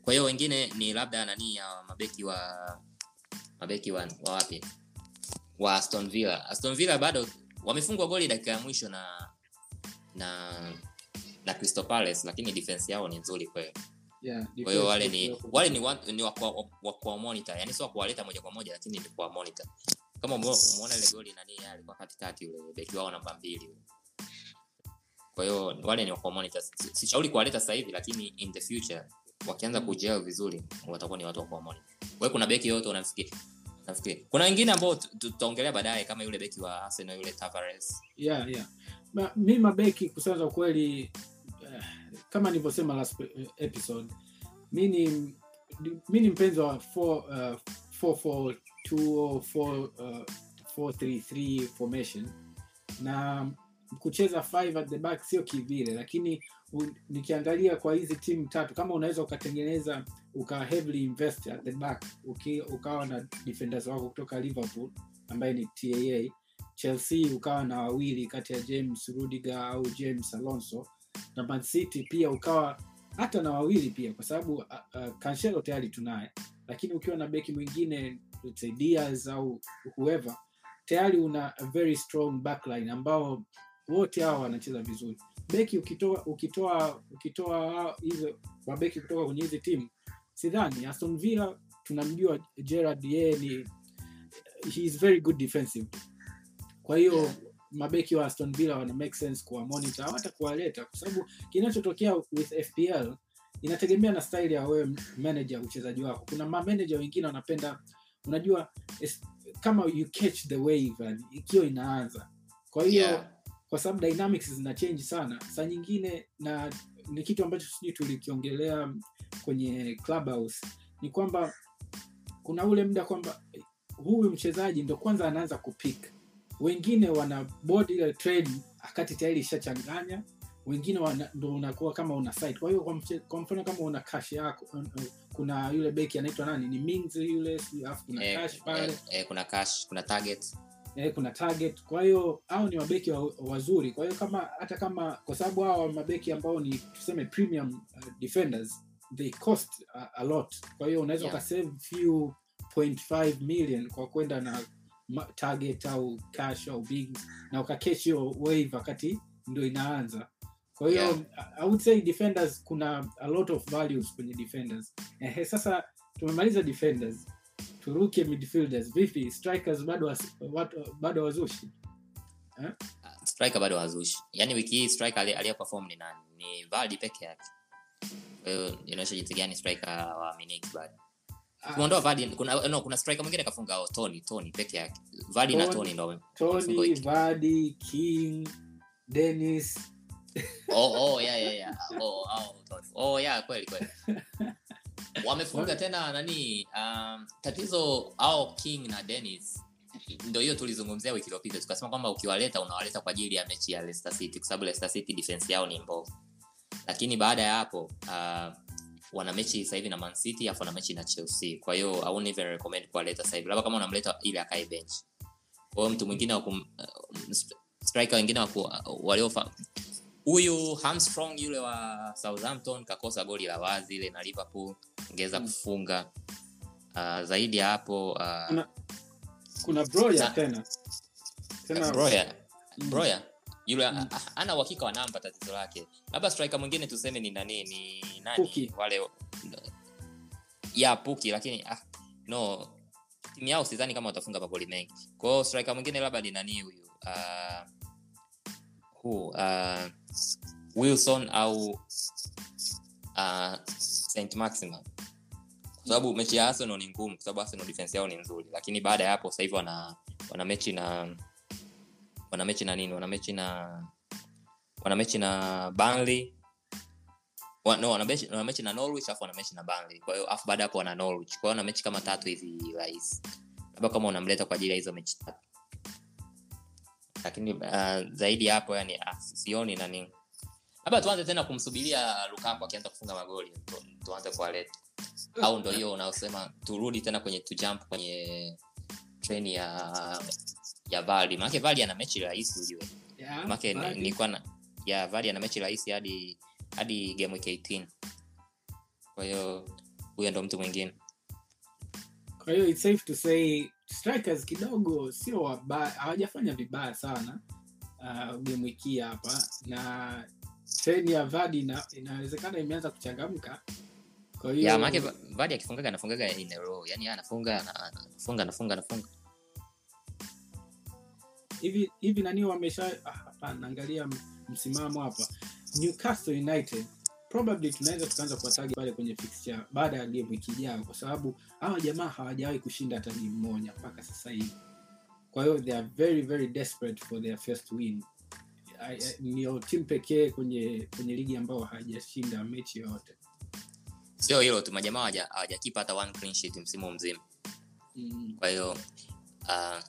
Kwa hiyo wengine ni labda nani ya mabeki wa mabeki wa, wa wapi? Wa Aston Villa. Aston Villa bado wamefungwa goli dakika ya mwisho na na na Crystal Palace lakini defense yao ni nzuri kweli. Yeah. Kwa hiyo wale ni wale ni wa, ni wa kwa monitor. Yaani sio kuwaleta moja kwa moja lakini ni kwa monitor. Kama umeona ile goli nani alikuwa katikati yule beki wao namba mbili. Kwa hiyo wale ni wa kwa monitor. Sishauri kuwaleta sasa hivi lakini in the future wakianza kujea vizuri watakuwa ni watu wa kwa monitor. Kwa hiyo kuna beki yote unamsikia. Nafikiri kuna wengine ambao tutaongelea baadaye kama yule beki wa Arsenal yule Tavares. Yeah, yeah. Ma, mimi mabeki kusema kweli uh, kama nilivyosema last episode mimi mimi mpenzi wa four four two four four three three formation na kucheza five at the back sio kivile lakini un, nikiangalia kwa hizi timu tatu kama unaweza ukatengeneza uka heavily invest at the back uki, ukawa na defenders wako kutoka Liverpool ambaye ni T A A, Chelsea ukawa na wawili kati ya James Rudiger au James Alonso na Man City pia ukawa hata na wawili pia kwa sababu uh, uh, Cancelo tayari tunaye lakini ukiwa na beki mwingine let's say Diaz au whoever tayari una a very strong backline ambao wote hao wanacheza vizuri. Beki ukitoa ukitoa ukitoa hizo mabeki kutoka kwenye hizo timu sidhani Aston Villa tunamjua Gerrard yeye ni he is very good defensive. Kwa hiyo mabeki wa Aston Villa wana make sense kwa monitor hata kuwaleta kwa sababu kinachotokea with F P L inategemea na style ya wewe manager mchezaji wako. Kuna ma manager wengine wanapenda unajua kama you catch the wave and ikiwa inaanza. Kwa hiyo yeah. Kwa sababu dynamics zina change sana. Saa nyingine na ni kitu ambacho sisi tulikiongelea kwenye Clubhouse ni kwamba kuna ule muda kwamba huyu mchezaji ndio kwanza anaanza kupick. Wengine wana board ile trade akati tayari ishachanganya, wengine wana, ndio unakuwa kama una site. Kwa hiyo kwa, kwa mfano kama una cash yako un, un, kuna yule beki anaitwa nani? Ni Mings yule, alafu kuna eh, cash pale. Eh, eh, kuna cash, kuna target. Eh kuna target. Kwa hiyo hao ni mabeki wazuri. Kwa hiyo kama hata kama kwa sababu hao mabeki ambao ni tuseme premium uh, defenders they cost a, a lot. Kwa hiyo unaweza yeah. ukasave few zero point five million kwa kwenda na target au cash au big na ukakatch hiyo wave wakati ndio inaanza. Kwa hiyo yeah. I would say defenders kuna a lot of values kwenye defenders. Eh sasa tumemaliza defenders. Turuke midfielders vipi strikers bado bado wazushi eh uh, striker bado wazushi yani wiki hii striker aliyeperform ni nani ni Vardy peke yake eh inaonyesha jinsi gani striker wa Minix bado kuondoa uh, Vardy kuna no kuna striker mwingine kafunga oh, Tony Tony peke yake Vardy na Tony ndio Tony Vardy King Dennis oh oh yeah yeah yeah oh oh oh yeah kweli kweli wamefunga tena nani um, tatizo au King na Dennis ndio hiyo tulizungumzia wiki iliyopita tukasema kwamba ukiwaleta unawaleta kwa ajili ya mechi ya Leicester City kwa sababu Leicester City defense yao ni mbovu lakini baada ya hapo uh, wana mechi sasa hivi na Man City afu na mechi na Chelsea kwa hiyo I won't even recommend kuwaleta sasa hivi labda kama unamleta ile akai bench kwa mtu mwingine au uh, striker wengine wako waliofa huyu Hamstrong yule wa Southampton kakosa goli la wazi ile na Liverpool ingeweza mm. kufunga uh, zaidi ya hapo uh, kuna, kuna Broya tena tena Broya mm. Broya yule mm. ana uhakika wa namba tatizo lake labda striker mwingine tuseme ni nani ni nani Kuki. Wale ya Puki, lakini ah, no timu yao sidhani kama watafunga magoli mengi. Kwa hiyo striker mwingine labda ni nani huyu? Ah uh, uh, Wilson au ah uh, Saint Maxima. Kwa sababu mechi ya Arsenal ni ngumu, kwa sababu Arsenal defense yao ni nzuri, lakini baada ya hapo sasa hivi wana wana mechi na wana mechi na nini? Wana mechi na wana mechi na Burnley. Wana no, wana mechi wana mechi na Norwich, afu wana mechi na Burnley. Kwa hiyo afu baada hapo wana Norwich. Kwa hiyo wana mechi kama tatu hivi rais. Labda kama unamleta kwa ajili ya hizo mechi tatu. Lakini uh, zaidi hapo yani uh, sioni nani. Labda tuanze tena kumsubiria Lukaku akianza kufunga magoli tu, tuanze kwa late. Au ndio hiyo unaosema turudi tena kwenye to jump kwenye train ya ya Vardy. Maana Vardy ana mechi rais unjue. Yeah, maana nilikuwa na ya Vardy ana mechi rais hadi hadi game week eighteen. Kwa hiyo huyo ndo mtu mwingine. Kwa hiyo it's safe to say strikers kidogo sio hawajafanya vibaya sana uh, game week hii hapa, na trend ya Vardy na inawezekana imeanza kuchangamka. Kwa hiyo ya maana Vardy akifungaga anafungaga in a row, yani anafunga anafunga anafunga anafunga hivi hivi nani wamesha hapa. Naangalia msimamo hapa Newcastle United, probably tunaweza tukaanza kwa tagi pale kwenye fixture baada ya game wiki ijayo, kwa sababu hawa jamaa hawajawahi kushinda hata game moja mpaka sasa hivi. Kwa hiyo they are very very desperate for their first win. Ni timu pekee kwenye kwenye ligi ambayo haijashinda mechi yote. Sio hilo tu, majamaa hawaja hawajakipa hata one clean sheet msimu mzima. Mm. Kwa hiyo ah uh,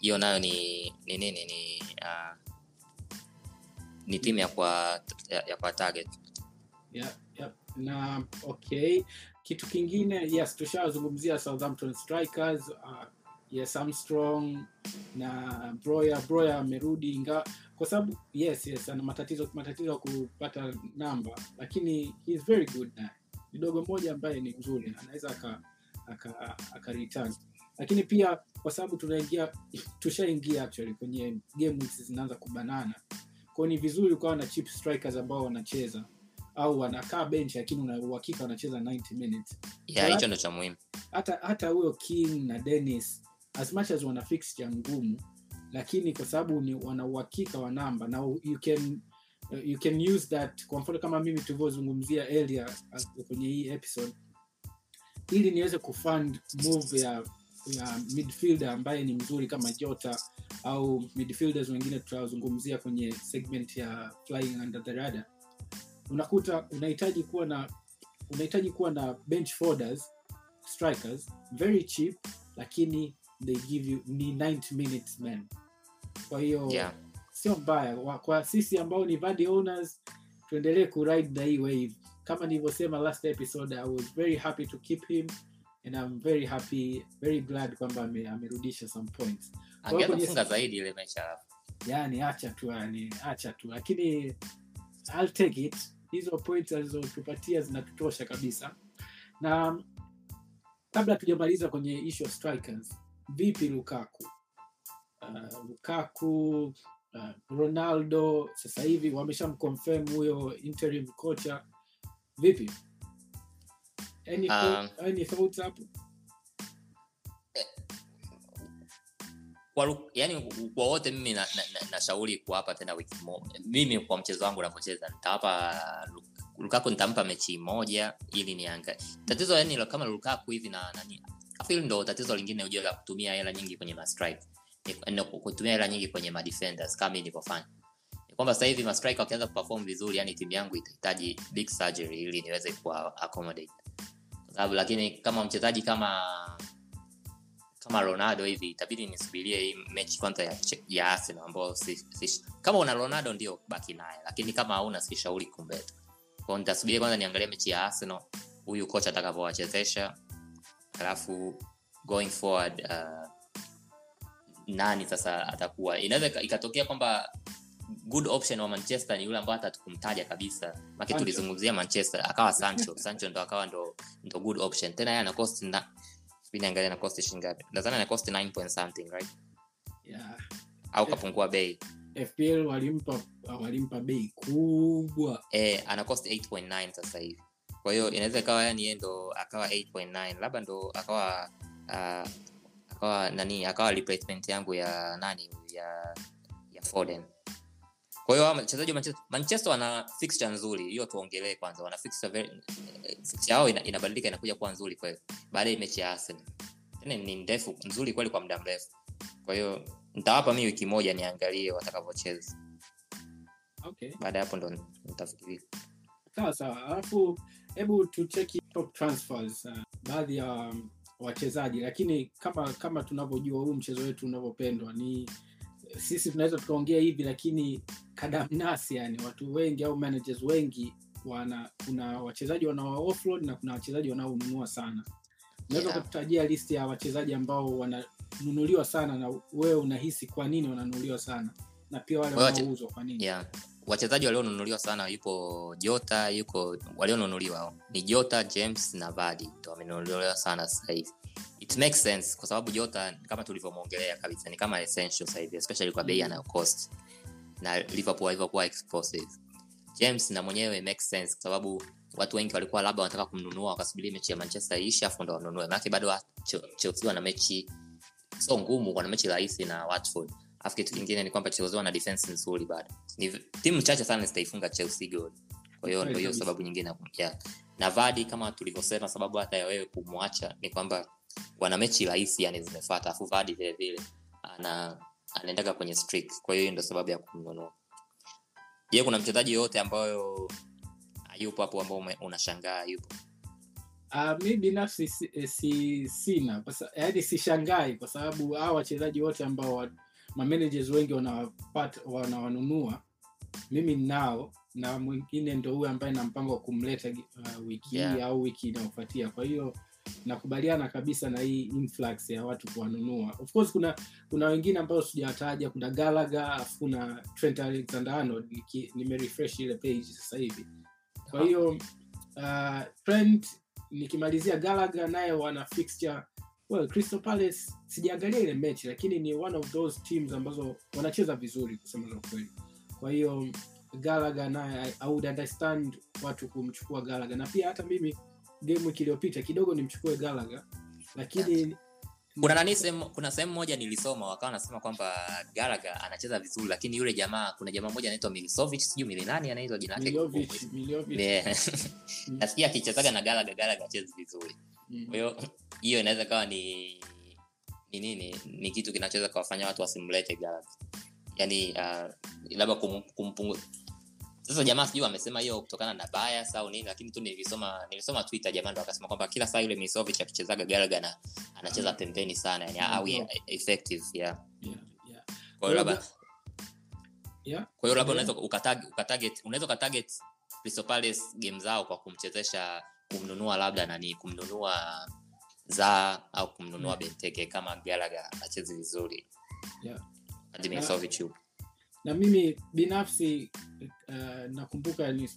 hiyo nayo ni ni nini ni ah uh, ni timu ya kwa ya, ya kwa target. Yeah, yeah. Na okay, kitu kingine yes tushazungumzia Southampton strikers, uh, yes Armstrong na Broya Broya amerudi inga kwa sababu yes yes ana matatizo matatizo kupata namba, lakini he is very good now. Kidogo mmoja ambaye ni mzuri anaweza aka aka, aka return. Lakini pia kwa sababu tunaingia tushaingia actually kwenye games zinaanza kubanana. Kwa ni vizuri ukawa na cheap strikers ambao wanacheza au wanakaa bench, lakini una uhakika wanacheza ninety minutes. Yeah, hicho ndio cha muhimu. Hata hata huyo King na Dennis as much as wana fixture ngumu, lakini kwa sababu ni wana uhakika wa namba na you can you can use that. Kwa mfano kama mimi tulivyozungumzia earlier kwenye hii episode, ili niweze kufund move ya ya midfielder ambaye ni mzuri kama Jota au midfielders wengine tutazungumzia kwenye segment ya flying under the radar. Unakuta unahitaji kuwa na unahitaji kuwa na bench folders strikers very cheap, lakini they give you ni ninety minutes man. Kwa hiyo yeah, sio mbaya kwa sisi ambao ni Vardy owners, tuendelee ku ride the wave. Kama nilivyosema last episode, I was very happy to keep him and I'm very happy, very glad kwamba amerudisha some points. Angeanza kufunga zaidi ile mechi alafu. Yaani acha tu yani, acha tu. Lakini I'll take it. Hizo points alizotupatia zinatutosha kabisa. Na kabla tujamaliza kwenye issue of strikers, vipi Lukaku? Uh, Lukaku, uh, Ronaldo sasa hivi wameshamconfirm huyo interim coach. Vipi? Any um, thought, any thoughts hapo? Kwa yani kwa wote mimi na, na, na, na shauri kwa hapa tena wiki moja. Mimi kwa mchezo wangu ninapocheza nitawapa Lukaku nitampa mechi moja ili niangalie. Tatizo yani kama Lukaku hivi na nani. Afi ndo tatizo lingine ujio la kutumia hela nyingi kwenye ma strike. Ni kutumia hela nyingi kwenye ma defenders kama nilivyofanya. Kwamba sasa hivi ma striker wakianza kuperform vizuri yani timu yangu itahitaji big surgery ili niweze kuwa accommodate. Kwa sababu lakini kama mchezaji kama kama Ronaldo hivi itabidi nisubirie hii mechi kwanza ya, ya Arsenal ambao si, si, kama una Ronaldo ndio baki naye, lakini kama hauna sikishauri kumbeta. Kwa hiyo nitasubiria kwanza niangalie mechi ya Arsenal huyu coach atakavyowachezesha, alafu going forward uh, nani sasa atakuwa. Inaweza ikatokea kwamba good option wa Manchester ni yule ambaye hata tukumtaja kabisa. Maki tulizungumzia Manchester akawa Sancho. Sancho ndo akawa ndo ndo good option. Tena yeye ana cost na binaangalia na cost shilingi ngapi? Nadhani ana cost nine point something, right? Yeah. Au kapungua bei. F P L walimpa walimpa bei kubwa. Eh, ana cost eight point nine sasa hivi. Kwa hiyo inaweza ikawa yani yeye ndo akawa eight point nine, labda ndo akawa uh, akawa nani akawa replacement yangu ya nani ya ya Foden. Kwa hiyo wachezaji wa Manchester wana fixture nzuri, hiyo tuongelee kwanza. Wana fixture fixture yao inabadilika inakuja kuwa nzuri kwa hiyo baada ya mechi ya Arsenal. Tena ni ndefu nzuri kweli kwa muda mrefu. Kwa hiyo nitawapa mimi wiki moja niangalie watakavyocheza. Okay. Baada hapo ndo nitafikiria. Sawa sawa. Alafu hebu tucheki top transfers uh, baadhi ya um, wachezaji, lakini kama kama tunavyojua huu mchezo wetu unavyopendwa ni sisi tunaweza tukaongea hivi, lakini kadamnasi yani watu wengi au managers wengi wana kuna wachezaji wanao offload na kuna wachezaji wanaonunua sana. Unaweza yeah. kututajia list ya wachezaji ambao wananunuliwa sana na wewe unahisi kwa nini wananunuliwa sana na pia wale wanaouzwa kwa nini? Yeah. Wachezaji walionunuliwa sana yupo Jota, yuko walionunuliwa hao. Ni Jota, James na Vardy ndio wamenunuliwa sana sasa hivi. It makes sense kwa sababu Jota kama tulivyomuongelea kabisa ni kama essential sasa hivi especially kwa bei anayo cost na Liverpool ilivyokuwa explosive. James na mwenyewe makes sense kwa sababu watu wengi walikuwa labda wanataka kumnunua wakasubiri mechi ya Manchester iishe afu ndo wanunue. Maana bado Chelsea wana mechi sio ngumu, wana mechi rahisi na Watford. Afu kitu kingine ni kwamba Chelsea wana defense nzuri bado. Ni timu chache sana zitaifunga Chelsea goal. Kwa hiyo ndio hiyo sababu nyingine ya. Na Vardy kama tulivyosema sababu hata ya wewe kumwacha ni kwamba wana mechi rahisi yani zimefuata. Afu Vardy vile vile ana anaendaga kwenye streak. Kwa hiyo ndio sababu ya kumnunua. Je, kuna mchezaji yote ambayo yupo hapo ambao unashangaa yupo? Ah uh, mimi binafsi si, si sina. Sasa hadi sishangai kwa sababu hao wachezaji wote ambao wa, ma managers wengi wanawapata wanawanunua mimi nao na mwingine ndio huyo ambaye na mpango wa kumleta uh, wiki hii yeah. au wiki inayofuatia. Kwa hiyo nakubaliana kabisa na hii influx ya watu kuwanunua. Of course kuna kuna wengine ambao sijataja, kuna Gallagher, kuna Trent Alexander Arnold, nimerefresh ile page sasa hivi. Kwa hiyo uh, Trent nikimalizia Gallagher naye wana fixture. Well, Crystal Palace sijaangalia ile mechi lakini ni one of those teams ambazo wanacheza vizuri kusema la kweli. Kwa hiyo Gallagher naye I, I would understand watu kumchukua Gallagher na pia hata mimi game wiki iliyopita kidogo nimchukue Gallagher lakini kuna nani sehemu kuna sehemu moja nilisoma wakawa nasema kwamba Gallagher anacheza vizuri lakini yule jamaa kuna jamaa mmoja anaitwa Milivojevic sijui mimi nani anaitwa jina lake Milivojevic Milivojevic yeah. mm. Nasikia akichezaga na Gallagher Gallagher anacheza vizuri. Kwa hiyo hiyo inaweza kawa ni ni nini ni kitu kinachoweza kuwafanya watu wasimlete Gallagher. Yaani uh, labda kumpunguza. Sasa jamaa sijui amesema hiyo kutokana na bias au nini lakini tu nilisoma nilisoma Twitter jamaa ndo akasema kwamba kila saa yule Milivojevic akichezaga Gallagher na anacheza pembeni sana yani mm-hmm. au yeah, effective yeah. Yeah, yeah. Kwa hiyo labda yeah. Kwa hiyo labda unaweza ukatarget ukatarget unaweza ukatarget Crystal Palace game zao kwa kumchezesha kumnunua labda nani kumnunua za au kumnunua yeah. Benteke kama Gallagher anacheza vizuri. Yeah. Hadi Milivojevic. Na mimi binafsi uh, nakumbuka ni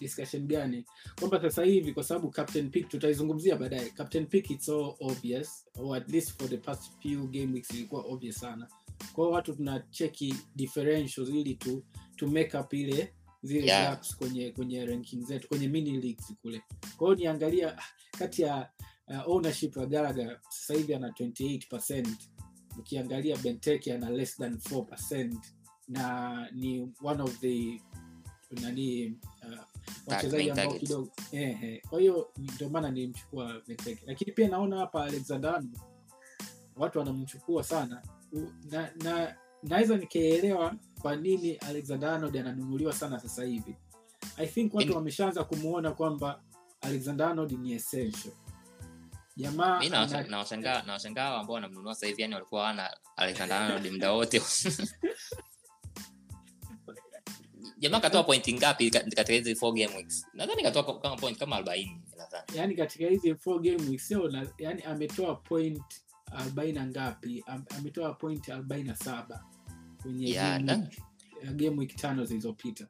discussion gani kwamba sasa hivi kwa sababu captain pick tutaizungumzia baadaye. Captain pick it's so obvious or at least for the past few game weeks ilikuwa obvious sana. Kwa hiyo watu tunacheki differentials ili tu to make up ile zile yeah. gaps kwenye kwenye rankings zetu kwenye mini leagues kule. Kwa hiyo niangalia kati ya uh, ownership ya Gallagher sasa hivi ana twenty-eight percent, ukiangalia Benteke ana less than four percent na ni one of the nani uh, wachezaji ambao kidogo eh eh kwa hiyo ndio maana nilimchukua Benteke lakini pia naona hapa Alexander watu wanamchukua sana na na naweza nikaelewa kwa nini Alexander Arnold ananunuliwa sana sasa hivi. I think watu wameshaanza kumuona kwamba Alexander Arnold ni essential. Jamaa na washangaa na washangaa ambao wanamnunua sasa hivi yani walikuwa wana Alexander Arnold muda wote. Jamaa katoa point ngapi katika hizo four game weeks? Nadhani katoa kama point kama arobaini nadhani. Yaani katika hizo four game weeks sio yani ametoa point arobaini ngapi? Am, ametoa point arobaini na saba kwenye yeah, game week tano zilizopita.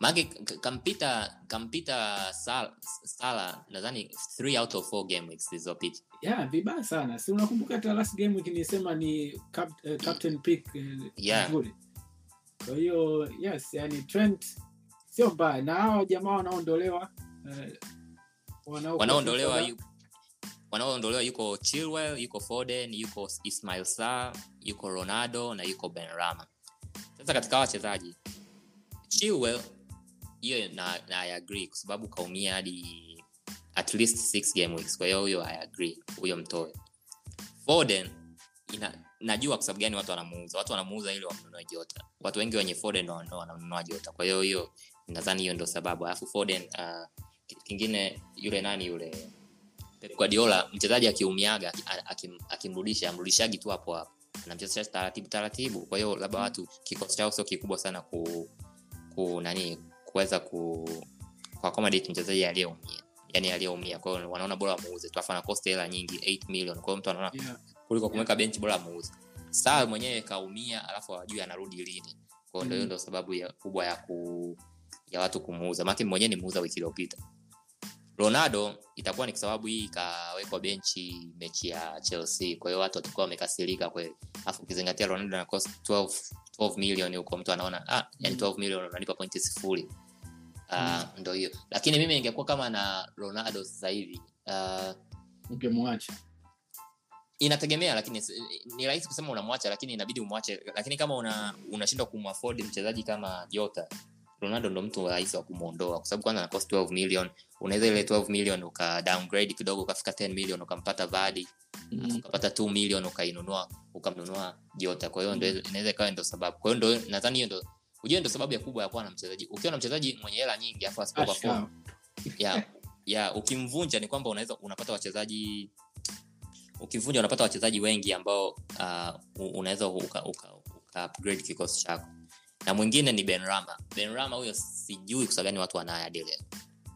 Maki kampita kampita sala, sala nadhani three out of four game weeks zilizopita. Yeah, vibaya sana. Si unakumbuka hata last game week nilisema ni cap, uh, captain pick uh, yeah. nzuri. Kwa hiyo yes, yani Trent sio mbaya na hao jamaa wanaondolewa uh, wanaondolewa yu, wanaondolewa yuko Chilwell, yuko Foden, yuko Ismail Sarr, yuko Ronaldo na yuko Benrahma. Sasa katika wachezaji Chilwell yeye na, na I agree kwa sababu kaumia hadi at least six game weeks. Kwa hiyo huyo I agree, huyo mtoe. Foden ina, najua kwa sababu gani watu wanamuuza. Watu wanamuuza ili wamnunue Jota. Watu wengi wenye Foden ndio ndio wanamnunua Jota. Kwa hiyo hiyo nadhani hiyo ndio sababu. Alafu Foden uh, kingine yule nani yule Pep Guardiola mchezaji akiumiaga akimrudisha amrudishaji tu hapo hapo. Anamchezesha taratibu taratibu. Kwa hiyo labda watu kikosi chao sio kikubwa sana ku ku nani kuweza ku kwa accommodate mchezaji aliyeumia. Yaani aliyeumia. Kwa hiyo wanaona bora muuze. Tuafana cost hela nyingi eight million. Kwa hiyo mtu anaona yeah. kuliko kumweka bench bora muuze. Sawa mwenyewe kaumia alafu hajui anarudi lini. Kwa hiyo ndio hiyo ndio sababu ya kubwa ya ku ya watu kumuuza. Mati mwenyewe ni muuza wiki iliyopita. Ronaldo itakuwa ni kwa sababu hii kawekwa benchi mechi ya Chelsea. Kwa hiyo watu watakuwa wamekasirika kweli. Alafu ukizingatia Ronaldo na cost twelve million huko mtu anaona ah yani twelve million unalipa pointi sifuri. Ah uh, ndio hiyo. Lakini mimi ningekuwa kama na Ronaldo sasa hivi ah uh, ungemwacha. Inategemea lakini ni rahisi kusema unamwacha lakini inabidi umwache. Lakini kama una unashindwa kumuafford mchezaji kama Jota, Ronaldo ndo mtu rahisi wa kumuondoa kwa sababu kwanza ana cost twelve million. Unaweza ile twelve million uka downgrade kidogo ukafika ten million ukampata Vardy, mm-hmm. ukapata two million ukainunua ukamnunua Jota. Kwa hiyo ndio inaweza ikawa ndio sababu. Kwa hiyo ndio nadhani hiyo ndio unajua ndio sababu ya kubwa ya kuwa na mchezaji. Ukiwa na mchezaji mwenye hela nyingi afa asipo perform. Yeah. Yeah, ukimvunja ni kwamba unaweza unapata wachezaji ukivunja unapata wachezaji wengi ambao uh, unaweza uka, uka, uka upgrade kikosi chako. Na mwingine ni Benrahma. Benrahma huyo sijui kwa sababu gani watu wanaya delay.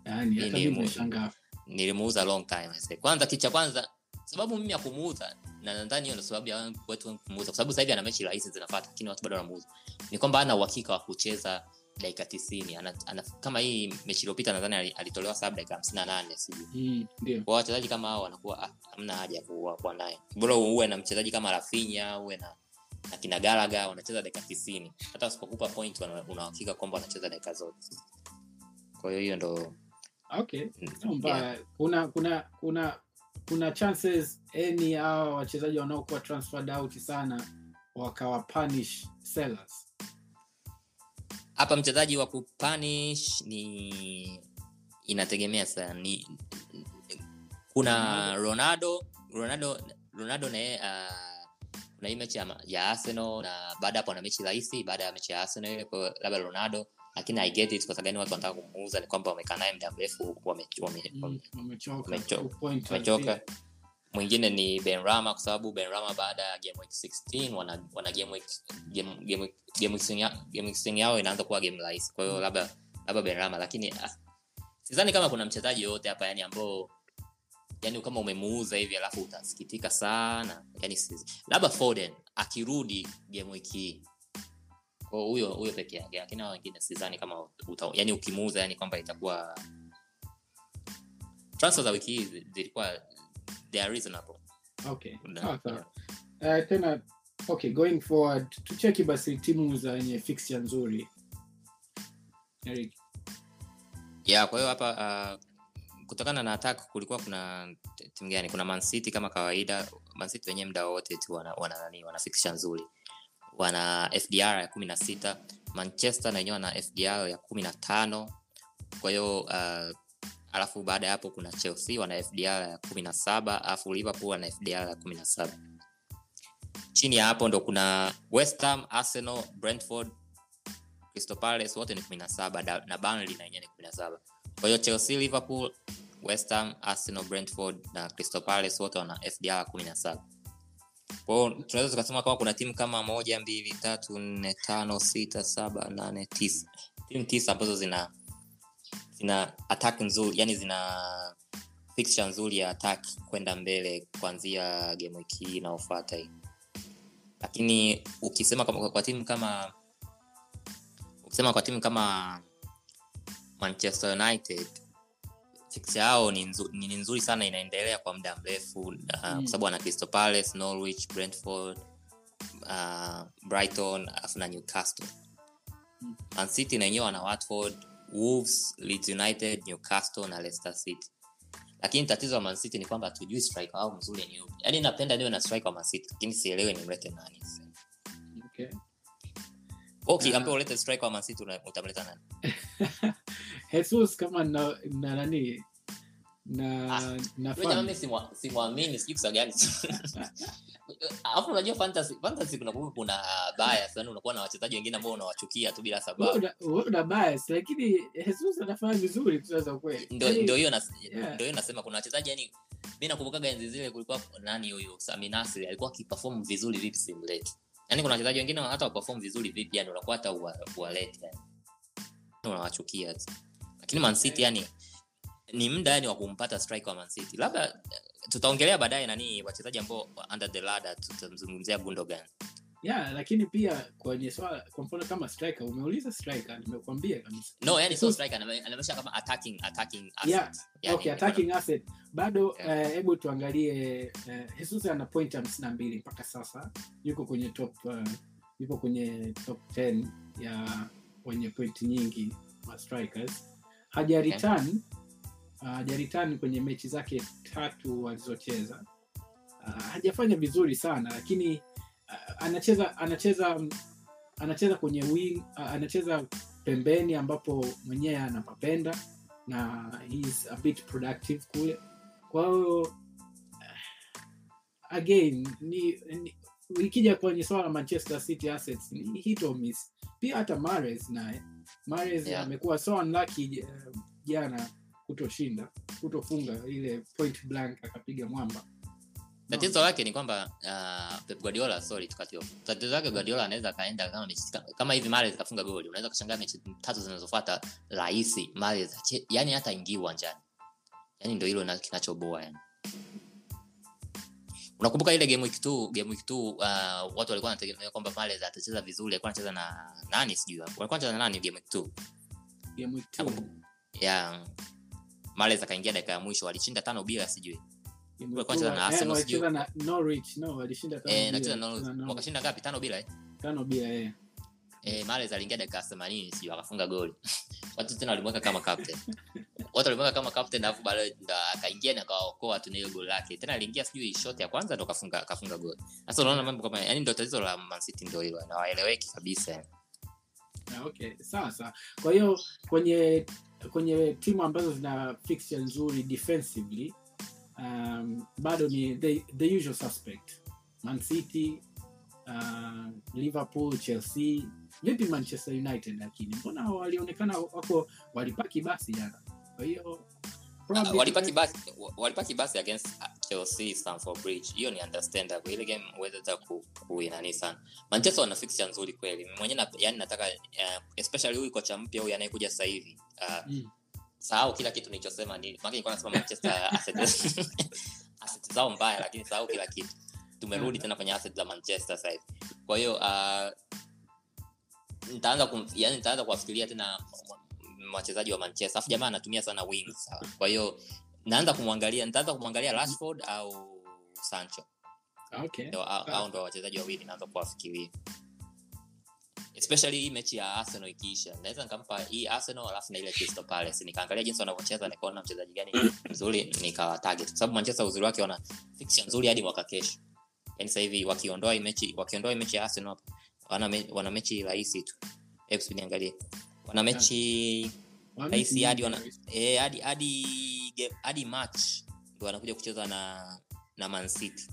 Yaani hata mimi nashangaa. Nilimuuza long time I say. Kwanza kicha kwanza sababu mimi ya kumuuza na nadhani hiyo ndio sababu ya watu wengi kumuuza kwa sababu sasa hivi ana mechi rahisi zinafuata lakini watu bado wanamuuza. Ni kwamba hana uhakika wa kucheza dakika tisini. Ana, ana kama hii mechi iliyopita nadhani alitolewa sub dakika hamsini na nane sijui. Mm, ndio. Kwa wachezaji kama hao wanakuwa hamna haja ya kuwa naye. Bora uwe na mchezaji kama Rafinha uwe na na kina Gallagher wanacheza dakika tisini. Hata usipokupa point unahakika kwamba wanacheza dakika zote. Kwa hiyo hiyo ndo okay. Namba yeah. kuna kuna kuna kuna chances any hao wachezaji wanaokuwa transferred out sana wakawa punish sellers. Hapa mchezaji wa kupunish ni inategemea sana ni kuna Ronaldo Ronaldo Ronaldo na yeye uh, na mechi ya, ya Arsenal na baada hapo na mechi rahisi baada ya mechi ya Arsenal ile kwa labda Ronaldo lakini I get it kwa sababu gani watu wanataka kumuuza ni kwamba wamekaa naye muda mrefu wamechoka wamechoka. Mwingine ni Benrahma kwa sababu Benrahma baada ya game week sixteen wana wana game week game game game sixteen yao inaanza kuwa game rahisi kwa hiyo labda labda Benrahma lakini ah, sidhani kama kuna mchezaji yote hapa yani ambao yani kama umemuuza hivi alafu utasikitika sana yani sisi labda Foden akirudi game week hii kwa huyo huyo peke yake lakini hao wengine sidhani kama uta, yani ukimuuza yani kwamba itakuwa transfer za wiki hizi zilikuwa they are reasonable okay sawa sawa eh tena okay going forward tucheki basi timu zenye fixture nzuri Eric yeah kwa hiyo hapa uh, kutokana na attack kulikuwa kuna timu gani kuna Man City kama kawaida Man City wenyewe muda wote tu wana wana nani wana fixture nzuri wana F D R ya kumi na sita Manchester na wenyewe na F D R ya kumi na tano kwa hiyo uh, alafu baada ya hapo kuna Chelsea wana F D R ya kumi na saba alafu Liverpool wana F D R ya kumi na saba chini ya hapo ndo kuna West Ham, Arsenal, Brentford, Crystal Palace wote ni kumi na saba na Burnley na wenyewe ni kumi na saba kwa hiyo Chelsea, Liverpool, West Ham, Arsenal, Brentford na Crystal Palace wote wana F D R kumi na saba. Kwa hiyo tunaweza tukasema kama kuna timu kama moja mbili tatu nne tano sita saba nane tisa. Timu tisa ambazo zina zina attack nzuri, yani zina fixture nzuri ya attack kwenda mbele kuanzia game week hii inayofuata hii. Lakini ukisema kama kwa timu kama ukisema kwa timu kama Manchester United fixture yao ni nzuri, ni nzuri sana inaendelea kwa muda mrefu kwa mm. sababu wana Crystal Palace, Norwich, Brentford, uh, Brighton alafu na Newcastle. Mm. Man City na wenyewe wana Watford, Wolves, Leeds United, Newcastle na Leicester City. Lakini tatizo la Man City ni kwamba hatujui striker wao mzuri ni yupi. Yaani napenda niwe na striker wa Man City, lakini sielewi nimlete nani sasa. Okay. Okay, ambapo ulete striker wa Man City utamleta nani? Jesus kama na na nani? Na ah, na fani simwa simwamini sijui kwa gani. Alafu unajua fantasy fantasy kuna kuna, kuna bias, yani unakuwa na wachezaji wengine ambao unawachukia tu bila sababu. Wewe una bias, lakini Jesus anafanya vizuri tunaweza kweli. Ndio ndio hiyo na ndio hiyo nasema kuna wachezaji, yani mimi nakumbukaga enzi zile kulikuwa nani huyo Sami Nasri alikuwa akiperform vizuri vipi simlete. Yani kuna wachezaji wengine hata waperform vizuri vipi, yani unakuwa hata uwalete. Yani unawachukia tu. Lakini Man City yani ni muda yani wa kumpata striker wa Man City. Labda tutaongelea baadaye nani wachezaji ambao under the ladder, tutamzungumzia Gundogan. Yeah, lakini pia kwenye swala kwa mfano kama striker, umeuliza striker, nimekuambia kabisa. No, yani so striker anamaanisha kama attacking attacking asset. Yeah. Yani, okay, attacking asset. Bado hebu yeah. uh, tuangalie uh, Jesus ana point hamsini na mbili mpaka sasa. Yuko kwenye top uh, yuko kwenye top kumi ya wenye point nyingi wa strikers. Haja return okay. Hajaritani uh, kwenye mechi zake tatu alizocheza. Uh, hajafanya vizuri sana lakini uh, anacheza anacheza anacheza kwenye wing, uh, anacheza pembeni ambapo mwenyewe anapapenda na he is a bit productive kule. Kwa hiyo uh, again ni, ni ukija kwenye swala la Manchester City assets ni hit or miss. Pia hata Mahrez naye. Mahrez yeah. amekuwa so unlucky uh, jana kutoshinda, kutofunga ile point blank akapiga mwamba. Tatizo no. lake ni kwamba uh, Pep Guardiola sorry tukatio. Tatizo lake Guardiola anaweza kaenda kama mechi kama hivi Mahrez kafunga goli, unaweza kushangaa mechi tatu zinazofuata rahisi Mahrez yani hata ingia uwanjani. Yani ndio hilo kinachoboa yani. Unakumbuka ile game week mbili, game week mbili uh, watu walikuwa wanategemea kwamba Mahrez atacheza vizuri, alikuwa anacheza na nani sijui hapo. Alikuwa anacheza na nani game week mbili? Game week mbili. Yeah. Mahrez akaingia dakika ya mwisho walishinda tano bila sijui. Ilikuwa kwanza na Arsenal sijui. Walishinda na Norwich, no walishinda tano bila. Eh, anacheza na Norwich. Wakashinda ngapi? tano bila eh. tano bila eh. Eh, Mahrez aliingia dakika themanini sijui akafunga goli. Watu tena walimweka kama captain. Watu walimweka kama captain alafu baadaye akaingia na akaokoa tu ile goli lake. Tena aliingia sijui shot ya kwanza ndo kafunga kafunga goli. Sasa unaona mambo kama yani ndio tatizo la Man City ndio hilo. Na waeleweki kabisa. Na okay, sasa kwa hiyo kwenye kwenye timu ambazo zina fixture nzuri defensively um bado ni the, the usual suspect Man City, uh, Liverpool, Chelsea, vipi Manchester United lakini mbona walionekana wako walipaki basi jana. Kwa hiyo uh, walipaki basi walipaki basi against Chelsea Stamford Bridge. Hiyo ni understandable. Ile game waweza ku, kuinani sana. Manchester wana fixture nzuri kweli. Mimi mwenyewe na, yani nataka uh, especially huyu kocha mpya huyu anayekuja sasa hivi. Uh, mm. Sahau kila kitu nilichosema nini. Maana nilikuwa nasema Manchester assets. Assets zao mbaya lakini sahau kila kitu. Tumerudi tena kwenye assets za Manchester sasa hivi. Kwa hiyo uh, nitaanza kum, yani nitaanza kuwafikiria tena wachezaji wa Manchester. Afu jamaa anatumia sana wings sawa. Kwa hiyo naanza kumwangalia nitaanza kumwangalia Rashford au Sancho. Okay. Ndio hao ndio wachezaji wawili naanza kuwafikiria. Especially hii mechi ya Arsenal ikiisha. Naweza nikampa hii Arsenal alafu na ile Crystal Palace. Nikaangalia jinsi wanavyocheza nikaona mchezaji gani mzuri nikawa target. Kwa sababu Manchester uzuri wake wana fixture nzuri hadi mwaka kesho. Yaani sasa hivi wakiondoa hii mechi, wakiondoa hii mechi ya Arsenal hapa wana me, wana mechi rahisi tu. Hebu niangalie. Wana mechi rahisi hadi wana eh hadi hadi hadi match ndio wanakuja kucheza na na Man City.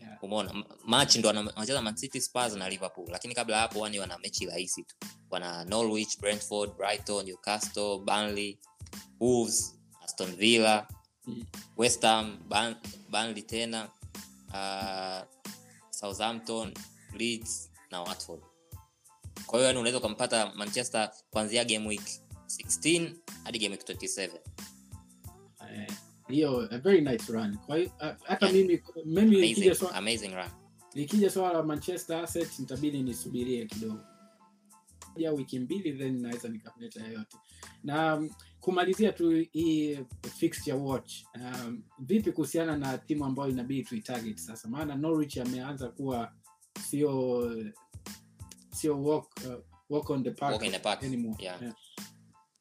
Yeah. Umeona match ndio wanacheza Man City, Spurs na Liverpool. Lakini kabla hapo wani wana mechi rahisi tu. Wana Norwich, Brentford, Brighton, Newcastle, Burnley, Wolves, Aston Villa, mm. West Ham, Burn, Burnley tena, uh, Southampton, Leeds na Watford. Kwa hiyo yani unaweza kumpata Manchester kuanzia game week sixteen hadi game week twenty-seven. Eh, hiyo a very nice run. Kwa hiyo hata uh, mimi mimi nikija swala amazing run. Nikija swala la Manchester assets nitabidi nisubirie kidogo. Ya wiki mbili then naweza nikamleta yote. Na kumalizia tu hii fixture watch. Um, vipi kuhusiana na timu ambayo inabidi tuitarget sasa? Maana Norwich ameanza kuwa sio sio walk uh, walk on the park, walk in the park anymore. Yeah. Yeah.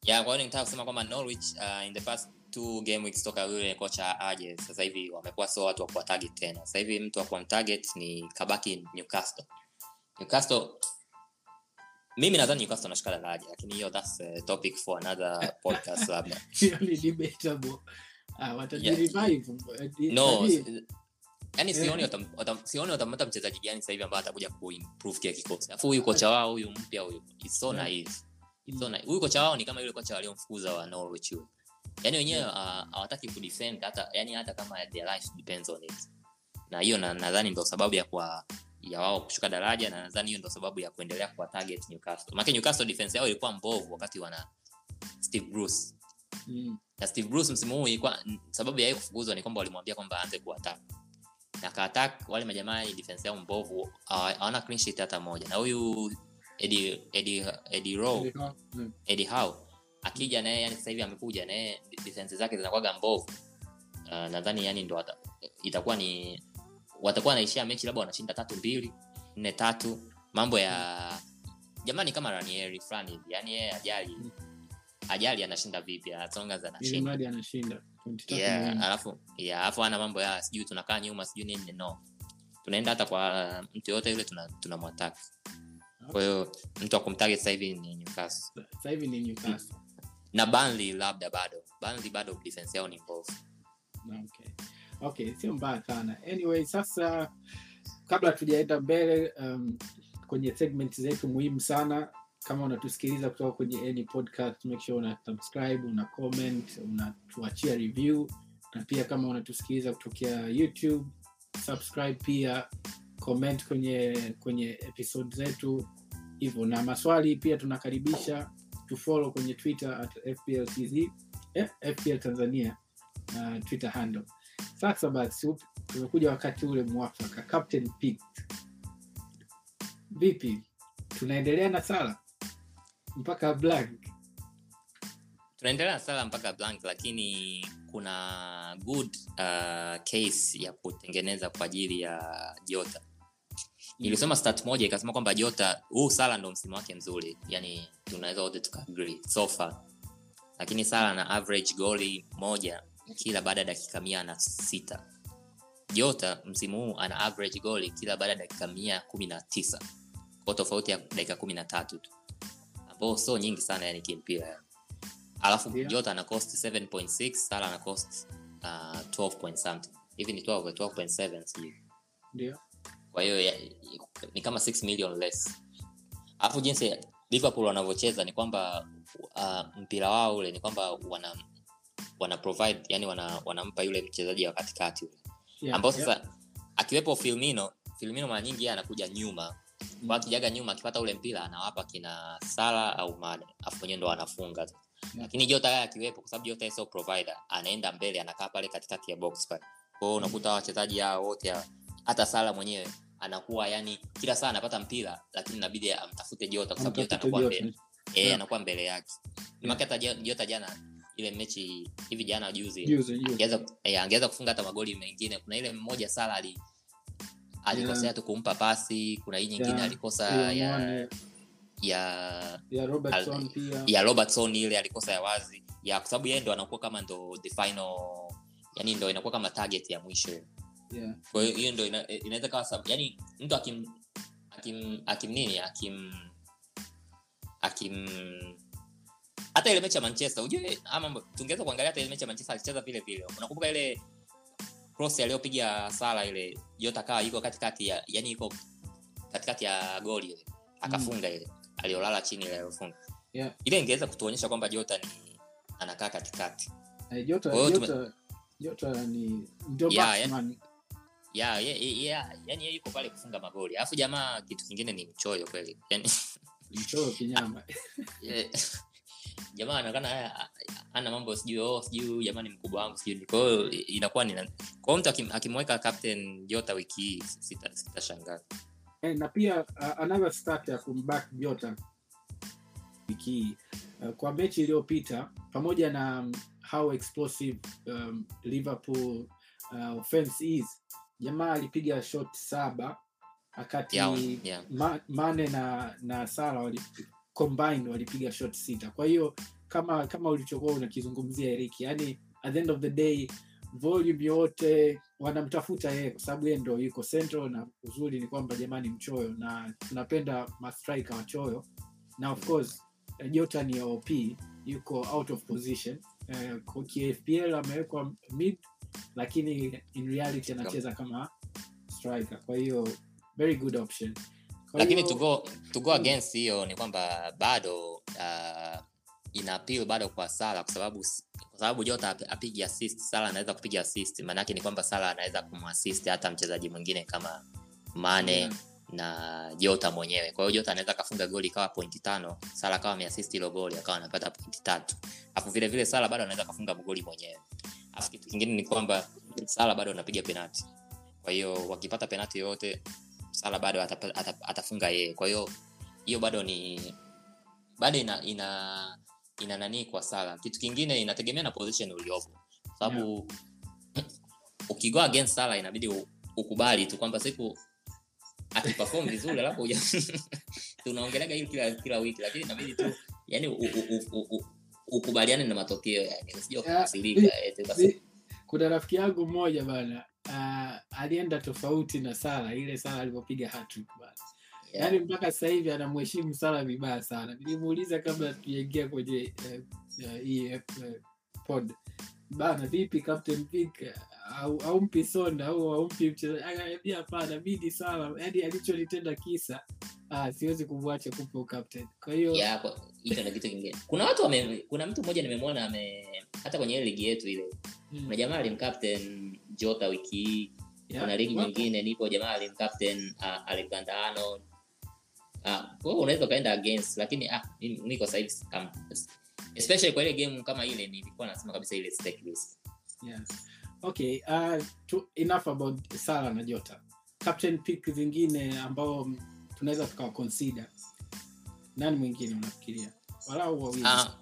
Yeah, kwa hiyo nitaka kusema kwamba Norwich uh, in the past two game weeks toka yule kocha aje sasa hivi wamekuwa sio watu wa kuwa target tena. Sasa hivi mtu wa kuwa target ni kabaki Newcastle. Newcastle mimi nadhani Newcastle anashikana na aje, lakini hiyo that's a topic for another podcast labda. Hiyo ni debatable. Ah, watajiri revive. No. Yaani sioni watam sioni watamata mchezaji gani sasa hivi ambaye atakuja kuimprove kile kikosi. Afu huyu kocha wao huyu mpya huyu Isona hivi. Isona huyu kocha wao ni kama yule kocha waliomfukuza wa Norwich yule. Yaani wenyewe hawataki uh, ku defend hata yani hata kama their life depends on it. Na hiyo nadhani na ndio sababu ya kwa ya wao kushuka daraja, na nadhani hiyo ndio sababu ya kuendelea kwa target Newcastle. Maana Newcastle defense yao ilikuwa mbovu wakati wana Steve Bruce. Mm. Na Steve Bruce msimu huu ilikuwa sababu ya yeye kufukuzwa ni kwamba walimwambia kwamba aanze kuattack. Na kaattack wale majamaa defense yao mbovu, hawana uh, clean sheet hata moja. Na huyu Eddie Eddie Eddie Rowe, mm. Eddie Howe akija naye yani sasa hivi amekuja naye defense zake zinakuwa mbovu. Uh, nadhani yani ndo itakuwa ni watakuwa naishia mechi labda wanashinda three two, four three, mambo ya jamani kama Ranieri fulani hivi. Yani yeye ajali ajali anashinda vipi, atonga za anashinda mradi anashinda twenty-three yeah, alafu yeah alafu ana mambo ya sijui tunakaa nyuma sijui nini, no tunaenda hata kwa mtu yote yule tunamwataka tuna. Kwa hiyo mtu akumtarget sasa hivi ni Newcastle sasa hivi ni Newcastle na Burnley labda bado Burnley bado defense yao ni mbovu. Okay. Okay, sio mbaya sana. Anyway, sasa kabla tujaenda mbele um, kwenye segment zetu muhimu sana, kama unatusikiliza kutoka kwenye any podcast, make sure una subscribe, una comment, unatuachia review, na pia kama unatusikiliza kutoka YouTube, subscribe pia, comment kwenye kwenye episode zetu hivyo. Na maswali pia tunakaribisha tu follow kwenye Twitter at F P L T Z, eh, F P L Tanzania uh, Twitter handle. Sasa basi tumekuja wakati ule mwafaka, Captain Pick. Vipi? Tunaendelea na sala mpaka blank. Tunaendelea na sala mpaka blank, lakini kuna good uh, case ya kutengeneza kwa ajili ya Jota. Nilisoma stat moja ikasema kwamba Jota huu sala ndio msimu wake mzuri. Yaani tunaweza wote tuka agree so far. Lakini sala na average goal moja kila baada ya dakika mia na sita. Jota msimu huu ana average goal kila baada ya dakika mia na kumi na tisa. Kwa tofauti ya dakika kumi na tatu tu. Ambao sio nyingi sana yani kimpira. Alafu yeah. Jota ana cost seven point six, Salah ana cost uh, twelve point something. Hivi ni twelve twelve point seven sio. Ndio. Kwa hiyo ni kama six million less. Alafu jinsi Liverpool wanavyocheza ni kwamba uh, mpira wao ule ni kwamba wana wana provide yani wana wanampa yule mchezaji wa katikati yule. Yeah, ambao sasa yeah. Akiwepo Firmino, Firmino mara nyingi anakuja nyuma. Mm-hmm. Kwa kijaga nyuma akipata ule mpira anawapa kina Salah au Mane, afu yeye ndo anafunga. Yeah. Lakini Jota yeye akiwepo kwa sababu Jota yeye sio provider, anaenda mbele anakaa pale katikati ya box pale. Kwa hiyo unakuta wachezaji hao wote hata Salah mwenyewe anakuwa yani kila saa anapata mpira lakini inabidi amtafute Jota kwa sababu Jota anakuwa mbele. Eh yeah. Anakuwa mbele yake. Ni makata Jota jana ile mechi hivi jana juzi angeza angeza kufunga hata magoli mengine. Kuna ile mmoja Salah ali alikosea yeah. tu kumpa pasi, kuna hii nyingine yeah. alikosa yeah, ya, yeah. ya ya Robertson al, pia ya Robertson ile alikosa ya wazi ya kwa sababu yeye ndo anakuwa kama ndo the final yani ndo inakuwa kama target ya mwisho. Yeah. Kwa hiyo hiyo ndo ina, inaweza kawa sababu yani mtu akim akim akim nini akim akim hata ile mechi ya Manchester unajua ama tungeweza kuangalia hata ile mechi ya Manchester alicheza vile vile. Unakumbuka ile cross aliyopiga Salah ile Jota kaa yuko katikati ya yani yuko katikati ya goli ile akafunga ile aliolala chini ile aliyofunga. Yeah. Ile ingeweza kutuonyesha kwamba Jota ni anakaa katikati. Eh Jota Jota tume... Jota ni ndio batsman. Ya ya ya yani yeye yuko pale kufunga magoli. Alafu jamaa kitu kingine ni mchoyo kweli. Yani mchoyo kinyama. Yeah. Jamaa anaonekana ana mambo sijui oh sijui jamani mkubwa wangu sijui. Kwa hiyo inakuwa ni kwa mtu akimweka captain Jota wiki hii sitashangaa. Eh na pia uh, another start ya comeback Jota wiki hii uh, kwa mechi iliyopita pamoja na um, how explosive um, Liverpool uh, offense is. Jamaa alipiga shot saba akati yeah, yeah. Ma, Mane na na Salah walipiga combined walipiga shot sita. Kwa hiyo kama kama ulichokuwa unakizungumzia Eric, yani at the end of the day volume yote wanamtafuta yeye kwa sababu yeye ndio yuko central, na uzuri ni kwamba jamani mchoyo na tunapenda ma striker wachoyo, na of course Jota ni O P, yuko out of position. Uh, kwa K F P L amewekwa mid lakini in reality anacheza kama striker, kwa hiyo very good option. Kwa lakini yo, to go to go against hiyo ni kwamba bado uh, ina appeal bado kwa Salah kwa sababu kwa sababu Jota apige assist, Salah anaweza kupiga assist, maana yake ni kwamba Salah anaweza kumuassist hata mchezaji mwingine kama Mane yeah. na Jota mwenyewe. Kwa hiyo Jota anaweza kafunga goli kawa pointi tano, Salah kawa ameassist ile goli akawa anapata pointi tatu. Alafu vile vile Salah bado anaweza kafunga goli mwenyewe. Alafu kitu kingine ni kwamba Salah bado anapiga penalty. Kwa hiyo wakipata penalty yote Salah bado atapa, atapa, atafunga yeye. Kwa hiyo hiyo bado ni bado ina ina ina nani kwa Salah. Kitu kingine inategemea na position uliopo. Sababu yeah. ukigo against Salah inabidi ukubali tu kwamba siku akiperform vizuri alafu tunaongelea hiyo kila kila wiki, lakini inabidi tu yani u, u, u, u, ukubaliane na matokeo yani usije kusilika eti basi. Kuna rafiki yangu mmoja bana uh, alienda tofauti na Salah ile Salah alipopiga hat-trick bana. Yeah. Yaani mpaka sasa hivi anamheshimu Salah vibaya sana. Nilimuuliza kabla tuingie kwenye hii uh, uh, pod. Bana vipi captain pick au au mpi Son au au mpi mchezaji akaniambia hapana bidi Salah. Yaani alichonitenda kisa ah siwezi kumwacha kupo captain. Kwa hiyo yeah, hicho na kitu kingine. Kuna watu wame, kuna mtu mmoja nimemwona ame hata kwenye ligi yetu ile. Hmm. Kuna jamaa alimcaptain Jota wiki. Yeah. Kuna ligi nyingine nipo jamaa alimcaptain uh, Alexander Arnold. Ah, kwa unaweza kaenda against lakini ah niko side um, especially kwa ile game kama ile nilikuwa nasema kabisa ile stake risk. Yes. Okay, uh to, enough about Salah na Jota. Captain pick zingine ambao tunaweza tukawa consider. Nani mwingine unafikiria? Walau wawili. Ah.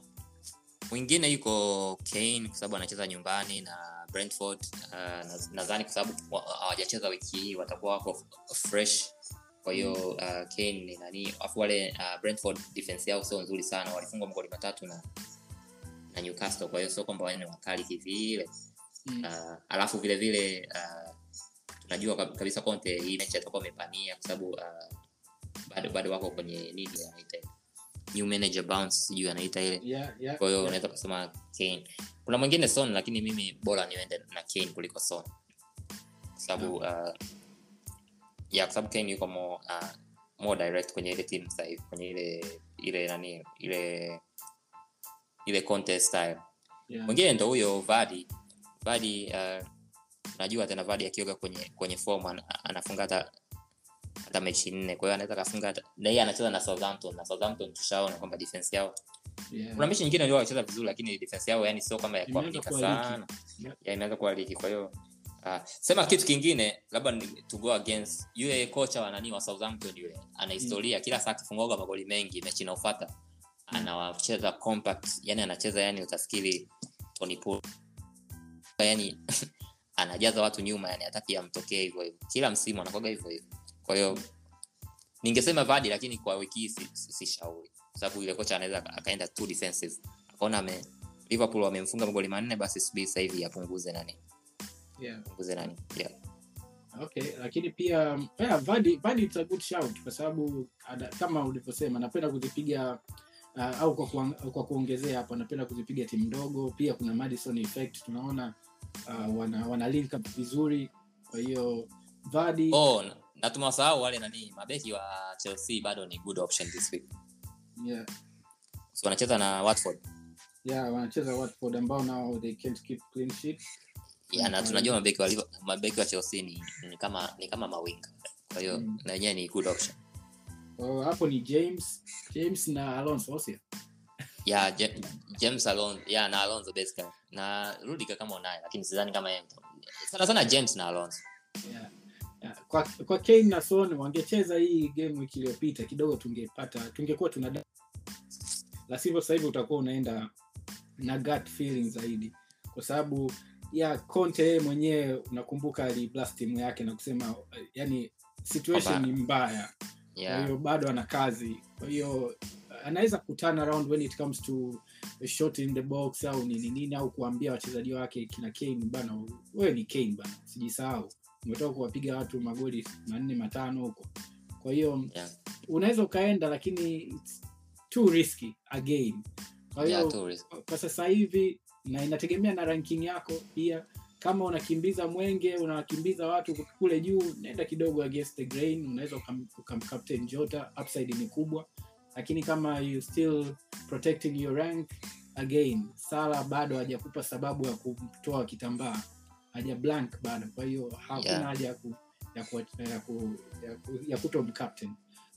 Mwingine yuko Kane kwa sababu anacheza nyumbani na Brentford. Uh, nadhani kwa sababu hawajacheza wiki hii watakuwa wako fresh. Kwa hiyo uh, Kane ni nani afu wale uh, Brentford defense yao sio nzuri sana, walifunga magoli matatu na na Newcastle, kwa hiyo sio kwamba wao ni wakali hivi ile mm. uh, alafu vile vile uh, tunajua kabisa Conte hii mechi atakuwa amepania kwa sababu uh, bado bado wako kwenye nini anaita new manager bounce juu anaita ile yeah, yeah, kwa hiyo yeah. unaweza kusema Kane. Kuna mwingine Son, lakini mimi bora niende na Kane kuliko Son kwa sababu uh, ya kwa sababu Kane yuko more uh, more direct kwenye ile team sasa hivi kwenye ile ile nani ile ile contest style. Yeah. Mwingine ndio huyo Vardy. Vardy uh, najua tena Vardy akioga kwenye kwenye form an, anafunga hata hata mechi nne, kwa hiyo anaweza kafunga hata na yeye anacheza na Southampton na Southampton tushaona kwamba defense yao. Yeah. Kuna mechi nyingine ndio wacheza vizuri lakini defense yao yani sio kama ya kuaminika sana. Yeah. Ya inaweza kuwa liki, kwa hiyo Uh, sema kitu kingine labda to go against yule kocha wa nani wa Southampton yule ana historia mm. kila saa akifunga magoli mengi mechi inayofuata mm. anawacheza compact yani anacheza yani utafikiri Tony Pulis yani anajaza watu nyuma yani hataki amtokee hivyo hivyo kila msimu anakoga hivyo hivyo. Kwa hiyo ningesema Vardy lakini kwa wiki hii sishauri kwa sababu yule kocha anaweza akaenda too defensive akaona me Liverpool wamemfunga magoli manne basi subiri sasa hivi yapunguze nani yeah kuze nani yeah okay lakini pia pia Vardy Vardy it's a good shout kwa sababu kama ulivyosema napenda kuzipiga uh, au kwa kwa kuongezea hapa napenda kuzipiga timu ndogo, pia kuna Madison effect tunaona uh, wana wana link up vizuri, kwa hiyo Vardy oh na tumewasahau wale nani mabeki wa Chelsea bado ni good option this week yeah so wanacheza na Watford yeah wanacheza Watford ambao now they can't keep clean sheet ya na tunajua mabeki wa mabeki wa Chelsea ni, ni kama ni kama mawinga, kwa hiyo mm. na yeye ni good option. Oh hapo ni James James na Alonso wosia. Yeah Je- James Alonso ya yeah, na Alonso basically na Rudiger kama unaye lakini sidhani kama yeye sana sana James na Alonso. Yeah. yeah. Kwa kwa Kane na Son wangecheza hii game wiki iliyopita kidogo tungepata tungekuwa tuna la sivyo sasa hivi utakuwa unaenda na gut feeling zaidi kwa sababu ya Conte mwenyewe unakumbuka ali blast timu yake na kusema yani situation ni mbaya Yeah. Kwa hiyo bado ana kazi. Kwa hiyo anaweza kutana around when it comes to shot in the box au nini nini au kuambia wachezaji wake kina Kane bana wewe ni Kane bana sijisahau. Umetoka kuwapiga watu magoli manne matano huko. Kwa hiyo yeah. unaweza kaenda lakini it's too risky again. Kwa hiyo yeah, kwa sasa hivi na inategemea na ranking yako pia. Kama unakimbiza mwenge, unawakimbiza watu kule juu, nenda kidogo against the grain, unaweza kama captain Jota, upside ni kubwa. Lakini kama you still protecting your rank, again, Salah bado hajakupa sababu ya kutoa kitambaa. Haja blank bado. Kwa hiyo hakuna yeah. haja ku, ya ku ya ku ya, ku, ya kuto captain.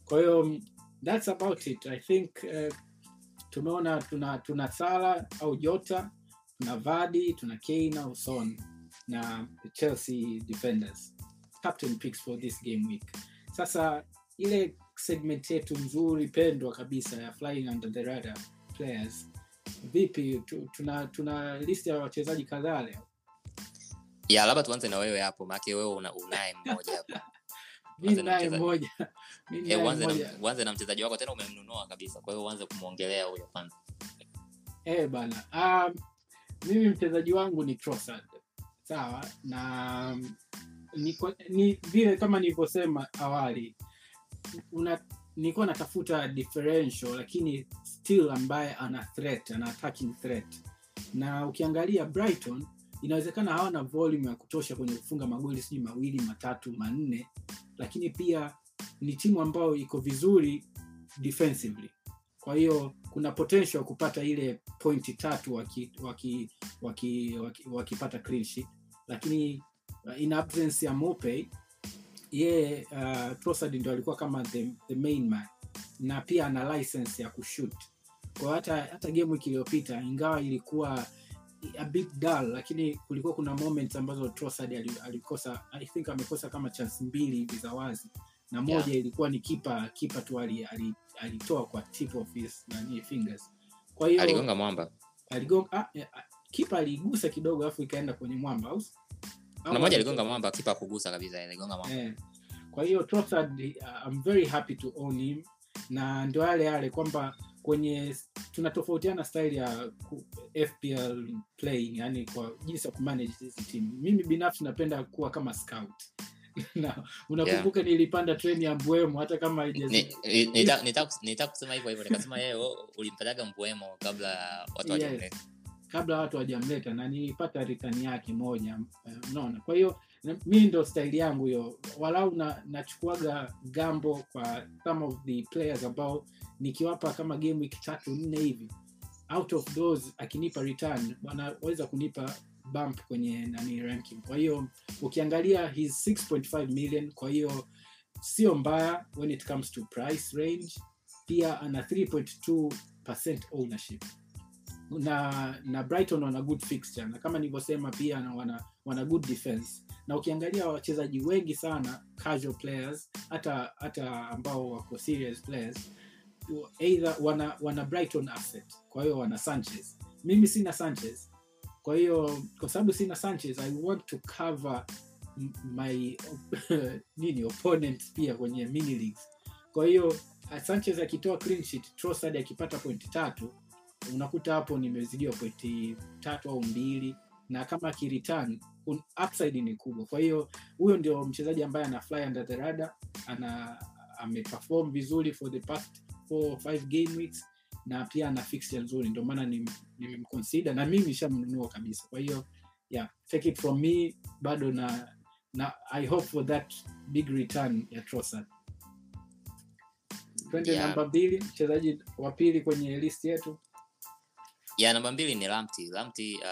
Kwa hiyo that's about it. I think uh, tumeona tuna tuna Salah au Jota, tuna Vardy, tuna Kane au Son na Chelsea defenders. Captain picks for this game week. Sasa ile segment yetu nzuri pendwa kabisa ya flying under the radar players. Vipi tuna tuna list ya wachezaji kadhaa leo? Ya labda tuanze na wewe hapo, maana wewe una unaye mmoja hapo. Mimi naye mmoja. Mimi naye mmoja. Uanze na mchezaji wako tena umemnunua kabisa. Kwa hiyo uanze kumuongelea huyo kwanza. Eh bana. Um mimi mchezaji wangu ni Trossard. Sawa? Na ni ni vile kama nilivyosema awali una nilikuwa natafuta differential lakini still ambaye ana threat, ana attacking threat. Na ukiangalia Brighton inawezekana hawana volume ya kutosha kwenye kufunga magoli sijui mawili, matatu, manne, lakini pia ni timu ambayo iko vizuri defensively. Kwa hiyo kuna potential kupata ile pointi tatu waki waki waki wakipata clean sheet, lakini in absence ya Mopey yeye uh, Trossard ndio alikuwa kama the, the main man na pia ana license ya kushoot. Kwa hata hata game wiki iliyopita ingawa ilikuwa a big dull lakini kulikuwa kuna moments ambazo Trossard alikosa, I think amekosa kama chance mbili hivi za wazi na moja yeah. ilikuwa ni kipa kipa tu alitoa kwa tip of his nani fingers. Kwa hiyo aligonga mwamba, aligonga kipa aligusa kidogo afu ikaenda kwenye mwamba au na moja aligonga mwamba kipa kugusa kabisa aligonga mwamba eh. Kwa hiyo Trossard uh, I'm very happy to own him na ndio yale yale kwamba kwenye tunatofautiana style ya F P L playing yani kwa jinsi ya kumanage hizi timu. Mimi binafsi napenda kuwa kama scout. Na unakumbuka yeah. nilipanda train ya Mbwemo hata kama haijazi. Nitaka kusema hivyo hivyo nikasema yeye ulimpataga Mbwemo kabla watu wajamleta. Yes. Kabla watu wajamleta na nilipata return yake moja unaona. Kwa hiyo mimi ndo style yangu hiyo. Walau na nachukuaga gambo kwa some of the players ambao nikiwapa kama game week tatu nne hivi out of those akinipa return wanaweza kunipa bump kwenye nani ranking. Kwa hiyo ukiangalia his six point five million kwa hiyo sio mbaya when it comes to price range. Pia ana three point two percent ownership. Na na Brighton wana good fixture na kama nilivyosema pia na wana wana good defense. Na ukiangalia wachezaji wengi sana casual players hata hata ambao wako serious players either wana wana Brighton asset. Kwa hiyo wana Sanchez. Mimi sina Sanchez. Kwa hiyo kwa sababu sina Sanchez I want to cover my nini opponents pia kwenye mini leagues. Kwa hiyo Sanchez akitoa clean sheet, Trossard akipata pointi tatu, unakuta hapo nimezidiwa pointi tatu au mbili na kama akireturn upside ni kubwa. Kwa hiyo huyo ndio mchezaji ambaye ana fly under the radar, ana ameperform vizuri for the past four five game weeks na pia ana fixture nzuri ndio maana nimemconsider na mimi nishamnunua kabisa. Kwa hiyo yeah, take it from me bado na na I hope for that big return ya Trossard. Twende yeah. namba mbili, mchezaji wa pili kwenye list yetu. Ya yeah, namba mbili ni Lamptey. Lamptey uh,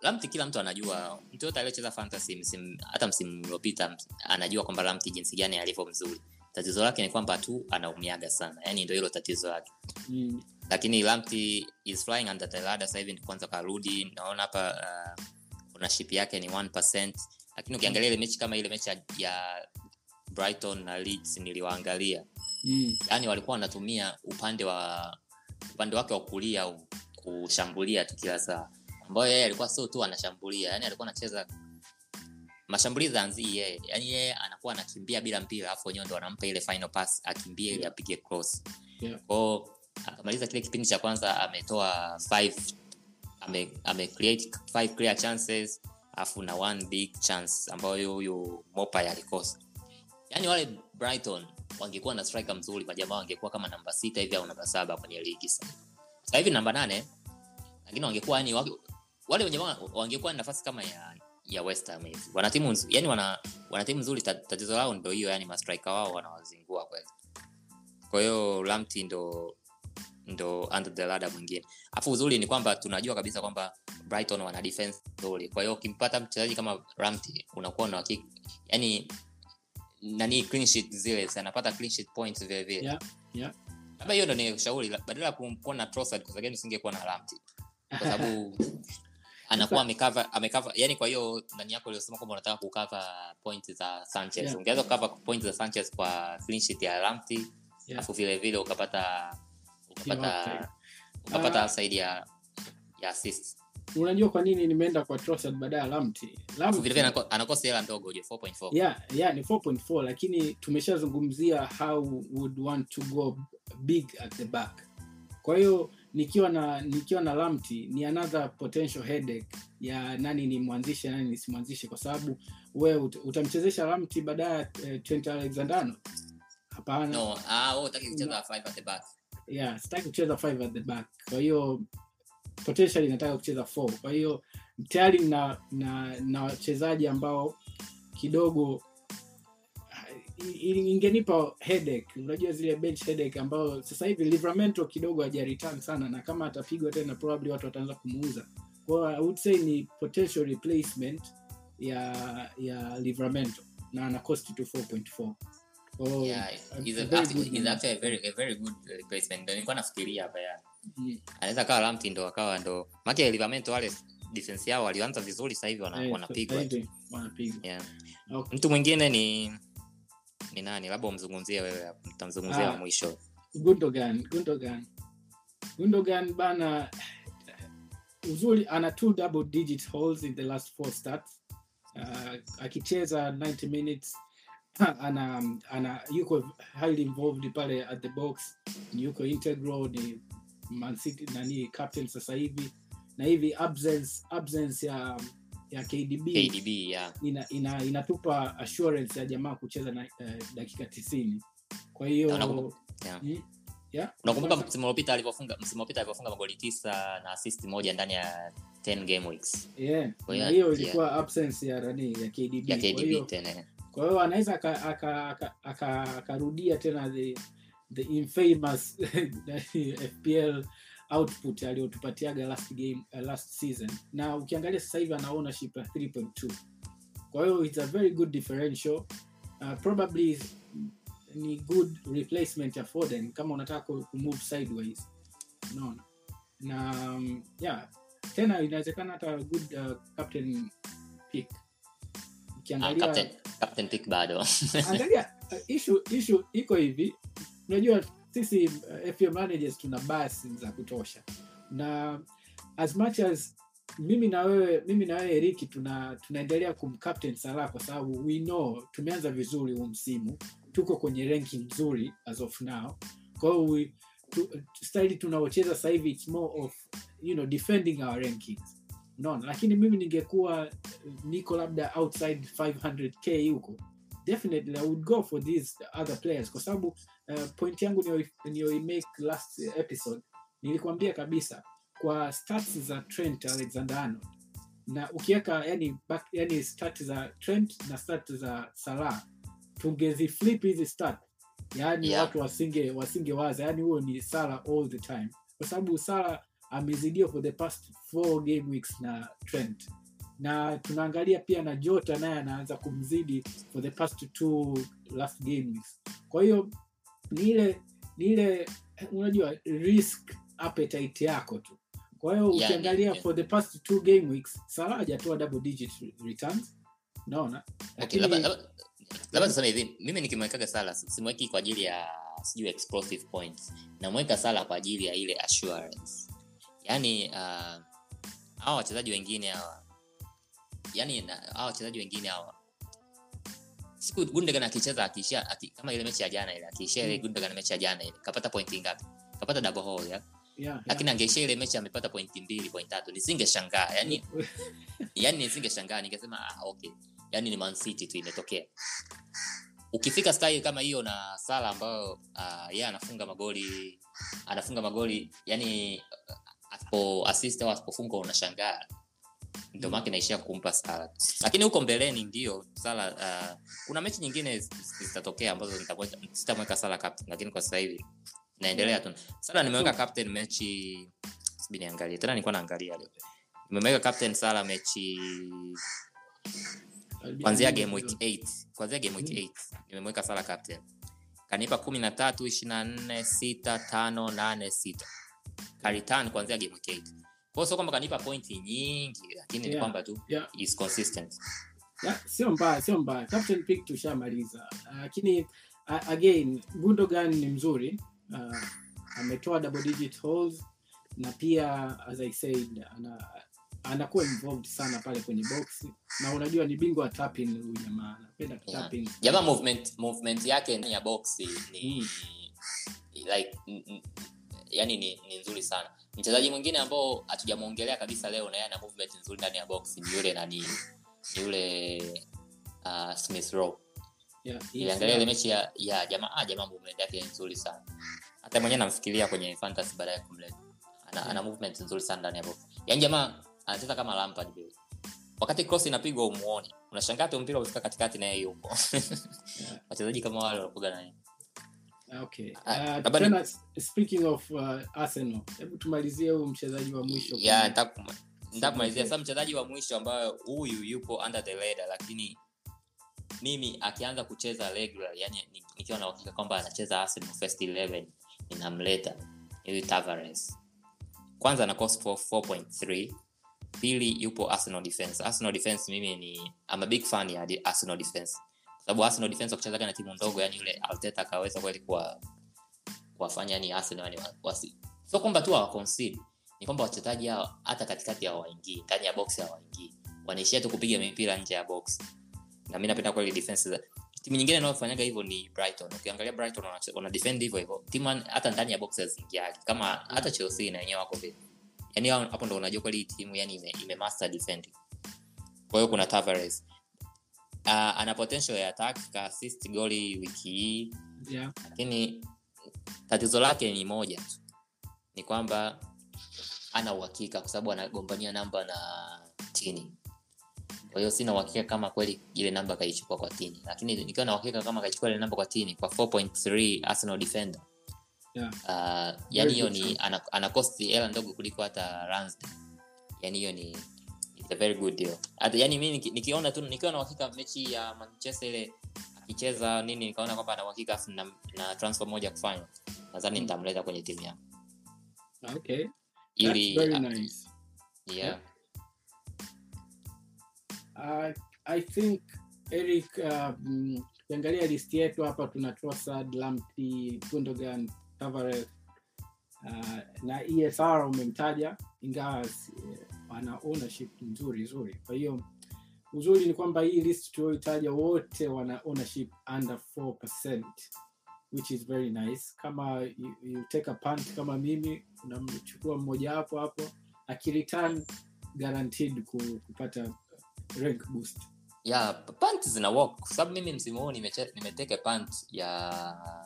Lamptey kila mtu anajua. Mtu yote aliyecheza fantasy msimu hata msimu uliopita anajua kwamba Lamptey jinsi gani alivyo mzuri. Tatizo lake ni kwamba tu anaumiaga sana. Yaani ndio hilo tatizo lake. Mm. Lakini Lamptey is flying under the radar sasa hivi kwanza karudi. Naona hapa uh, ownership yake ni one percent. Lakini ukiangalia ile mechi kama ile mechi ya Brighton na Leeds niliwaangalia. Mm. Yaani walikuwa wanatumia upande wa upande wake wa kulia au kushambulia tu kila saa. Ambaye yeye alikuwa sio tu anashambulia, yani alikuwa anacheza Mashambulizi anzi yeye. Yaani yeye anakuwa anakimbia bila mpira alafu wenyewe ndo anampa ile final pass akimbie yeah. ili apige cross. Yeah. Kwa akamaliza kile kipindi cha kwanza ametoa five ame ame create five clear chances alafu na one big chance ambayo huyo Mopa alikosa. Yaani wale Brighton wangekuwa na striker mzuri kwa jamaa wangekuwa kama namba sita hivi au namba saba kwenye ligi sasa. Sasa hivi namba nane lakini wangekuwa yani wale jamaa wangekuwa na nafasi kama ya ya West Ham hivi. Wana timu yani wana wana timu nzuri, tatizo lao ndio hiyo yani mastriker wao wanawazingua kweli. Kwa hiyo Lamptey ndo ndo under the ladder mwingine. Alafu uzuri ni kwamba tunajua kabisa kwamba Brighton wana defense nzuri. Kwa hiyo ukimpata mchezaji kama Lamptey unakuwa na hakika yani nani clean sheet zile anapata clean sheet points vile vile. Yeah, yeah. Labda hiyo ndo ningeshauri badala ya kumkuwa na Trossard kwa sababu usingekuwa na Lamptey. Kwa sababu anakuwa amecover amecover yani kwa hiyo ndani yako ulisema kwamba unataka kucover points za Sanchez. Yeah. Ungeweza kucover points za Sanchez kwa clean sheet ya Lamptey. Yeah. Alafu vile vile ukapata ukapata ukapata uh, side ya ya assist. Unajua kwa nini nimeenda kwa Trossard badala ya Lamptey? Lamptey vile vile anakosa hela ndogo hiyo four point four. Yeah, yeah ni four point four lakini tumeshazungumzia how would want to go big at the back. Kwa hiyo nikiwa na nikiwa na Lamptey ni another potential headache ya nani ni mwanzishe nani nisimwanzishe kwa sababu wewe utamchezesha Lamptey badala ya uh, Trent Alexander Arnold. Hapana. No, ah wewe unataka kucheza five at the back. Yeah, sitaki kucheza five at the back. Kwa hiyo potentially nataka kucheza four. Kwa hiyo tayari na na na wachezaji ambao kidogo ingenipa headache. Unajua zile bench headache ambao sasa hivi Livramento kidogo hajareturn sana na kama atapigwa tena probably watu wataanza kumuuza. Kwa hiyo I would say ni potential replacement ya ya Livramento na ana cost to four point four. Oh, yeah, he's a, he's actually a very a very good replacement. Ndio nilikuwa nafikiria hapa yani. Mm. Anaweza kawa Lamptey ndo akawa ndo. Maana Livramento wale defense yao walianza vizuri sasa hivi wana wanapigwa. Wanapigwa. Yeah. Okay. Mtu mwingine ni ni nani? Labda umzungumzie wewe hapo. Mtamzungumzia ah, mwisho. Gundogan, Gundogan. Gundogan bana uzuri ana two double digit goals in the last four starts. Uh, akicheza ninety minutes ana ana yuko highly involved pale at the box, yuko integral ni Man City nani captain sasa hivi na hivi absence absence ya ya K D B K D B yeah ina, ina inatupa assurance ya jamaa kucheza na uh, dakika tisini. Kwa hiyo yeah, mm, yeah. Unakumbuka msimu uliopita alipofunga msimu uliopita alipofunga magoli nine na assist moja ndani ya ten game weeks. Yeah, kwa hiyo ilikuwa yeah, absence ya nani ya K D B ya K D B tena. Kwa hiyo anaweza akarudia tena the the infamous F P L output aliyotupatia last game uh, last season na ukiangalia sasa hivi ana ownership ya three point two. Kwa hiyo it's a very good differential, uh, probably ni good replacement ya Foden kama unataka ku move sideways, unaona na um, yeah tena inawezekana hata good uh, captain pick ukiangalia ah, captain captain pick bado. Angalia issue issue iko hivi. Unajua sisi uh, F M managers tuna bias za kutosha. Na as much as mimi na wewe mimi na wewe Eric tuna tunaendelea kumcaptain Salah kwa sababu we know tumeanza vizuri huu msimu. Tuko kwenye ranking nzuri as of now. Kwa hiyo tu, style tunaocheza sasa hivi it's more of you know defending our rankings. No, lakini mimi ningekuwa niko labda outside five hundred k huko, definitely I would go for these other players kwa sababu uh, point yangu niyo niyo make last episode nilikwambia kabisa kwa stats za Trent Alexander-Arnold na ukiweka yani back yani stats za Trent na stats za Salah tungezi flip hizi stats yani yeah, watu wasinge wasingewaza yani huo ni Salah all the time kwa sababu Salah amezidio for the past four game weeks na Trent. Na tunaangalia pia na Jota naye anaanza kumzidi for the past two last game weeks. Kwa hiyo ni ile ni ile unajua risk appetite yako tu. Kwa hiyo yeah, ukiangalia yeah, for the past two game weeks Salah hajatoa double digit returns. Naona. Lakini okay, labda labda sasa hivi mimi nikimweka Salah simweki kwa ajili ya sijui explosive points. Namweka Salah kwa ajili ya ile assurance. Yaani uh, hao wachezaji wengine hawa. Yaani hao wachezaji wengine hawa siku Gundogan akicheza akishia aki, kama ile mechi ya jana ile akishia ile mm. Gundogan mechi ya jana ile kapata pointi ngapi? Kapata double haul ya. Yeah, lakini yeah. Angeishia ile mechi amepata pointi mbili, pointi tatu. Nisingeshangaa. Yaani yaani nisingeshangaa ningesema ah okay. Yaani ni Man City tu imetokea. Ukifika style kama hiyo na Salah ambao uh, yeye anafunga magoli, anafunga magoli, yaani asipo assist au asipofunga unashangaa. Ndio maana inaishia kumpa Salah. Lakini huko mbeleni ndio Salah uh, kuna mechi nyingine zitatokea ambazo nitakwenda sitamweka Salah captain, lakini kwa sasa hivi naendelea tu. Salah nimeweka captain mechi sibi niangalie. Tena nilikuwa naangalia leo. Nimeweka captain Salah mechi kuanzia game week eight, kuanzia game week eight nimemweka Salah captain. Kanipa kumi na tatu, ishirini na nne, sita, tano, nane, sita. Karitan kuanzia game week eight. Kwa sababu kama kanipa point nyingi lakini yeah, ni kwamba tu yeah, is consistent. Yeah, sio mbaya, sio mbaya. Captain pick tushamaliza. Lakini uh, again Gundogan ni mzuri. Uh, ametoa double digit hauls na pia as I said ana anakuwa involved sana pale kwenye box na unajua ni bingwa tap in huyu jamaa anapenda tap in. Jamaa yeah, movement movement yake ndani ya box ni mm. like n- n- yani ni, ni nzuri sana. Mchezaji mwingine ambao hatujamuongelea kabisa leo na yeye ana movement nzuri ndani ya box ni yule nani yule uh, Smith Rowe. Yeah, iliangalia ile mechi ya ya jamaa ah jamaa movement yake nzuri sana. Hata mwenyewe namfikiria kwenye fantasy baada ya kumleta. Ana yeah, ana movement nzuri sana ndani ya box. Yaani jamaa anacheza kama Lampard vile. Wakati cross inapigwa umuone. Unashangaa tu mpira usika katikati na yeye yupo. Wachezaji yeah, kama wale wanapoga na yeye. Okay. Uh, uh, tena, speaking of uh, Arsenal, hebu tumalizie huyu mchezaji wa mwisho. Yeah, nitakuma. Nitamalizia sasa mchezaji wa mwisho ambaye huyu yupo under the radar lakini mimi akianza kucheza regular, yani nikiwa na uhakika kwamba anacheza Arsenal first eleven ninamleta huyu Tavares. Kwanza ana cost for four point three. Pili yupo Arsenal defense. Arsenal defense mimi ni I'm a big fan ya Arsenal defense. Sababu Arsenal defense wakicheza kana timu ndogo yani yule Arteta kaweza kweli kwa kuwafanya ni Arsenal yani wasi. Sio kwamba tu hawaconcede, ni kwamba wachezaji hao hata katikati hawaingii, ndani ya box hawaingii. Wanaishia tu kupiga mipira nje ya box. Na mimi napenda kweli defense za timu nyingine inayofanyaga hivyo ni Brighton. Ukiangalia Brighton wana defend hivyo hivyo. Timu hata ndani ya box haziingiagi. Kama hata Chelsea na yenyewe wako vile. Yaani hapo ndo unajua kweli timu yani ime, ime master defending. Kwa hiyo kuna Tavares. Uh, ana potential ya attack ka assist goli wiki hii. Yeah. Lakini tatizo lake ni moja tu. Ni kwamba ana uhakika kwa sababu anagombania namba na Tini. Kwa hiyo sina uhakika kama kweli ile namba kaichukua kwa Tini. Lakini nikiwa na uhakika kama kaichukua ile namba kwa Tini kwa four point three Arsenal defender. Yeah. Uh, yani hiyo ni ana, ana cost hela ndogo kuliko hata Ramsdale. Yani hiyo ni a very good deal. Hata yani mimi nikiona tu nikiwa na uhakika mechi ya Manchester ile akicheza nini nikaona kwamba ana uhakika na, na transfer moja kufanya. Nadhani mm. nitamleta kwenye timu yangu. Okay. Ili That's very uh, nice. Yeah. yeah. Uh, I think Eric um, angalia list yetu hapa tuna Trossard, Lamptey, Gundogan, Tavares uh, na E S R umemtaja ingawa ana ownership nzuri nzuri. Kwa hiyo uzuri ni kwamba hii list tulioitaja wote wana ownership under four percent which is very nice. Kama you, you take a punt kama mimi unamchukua mmoja hapo hapo akireturn guaranteed kupata rank boost. Yeah, punt zina work kwa sababu mimi msimu huu nimeteke punt ya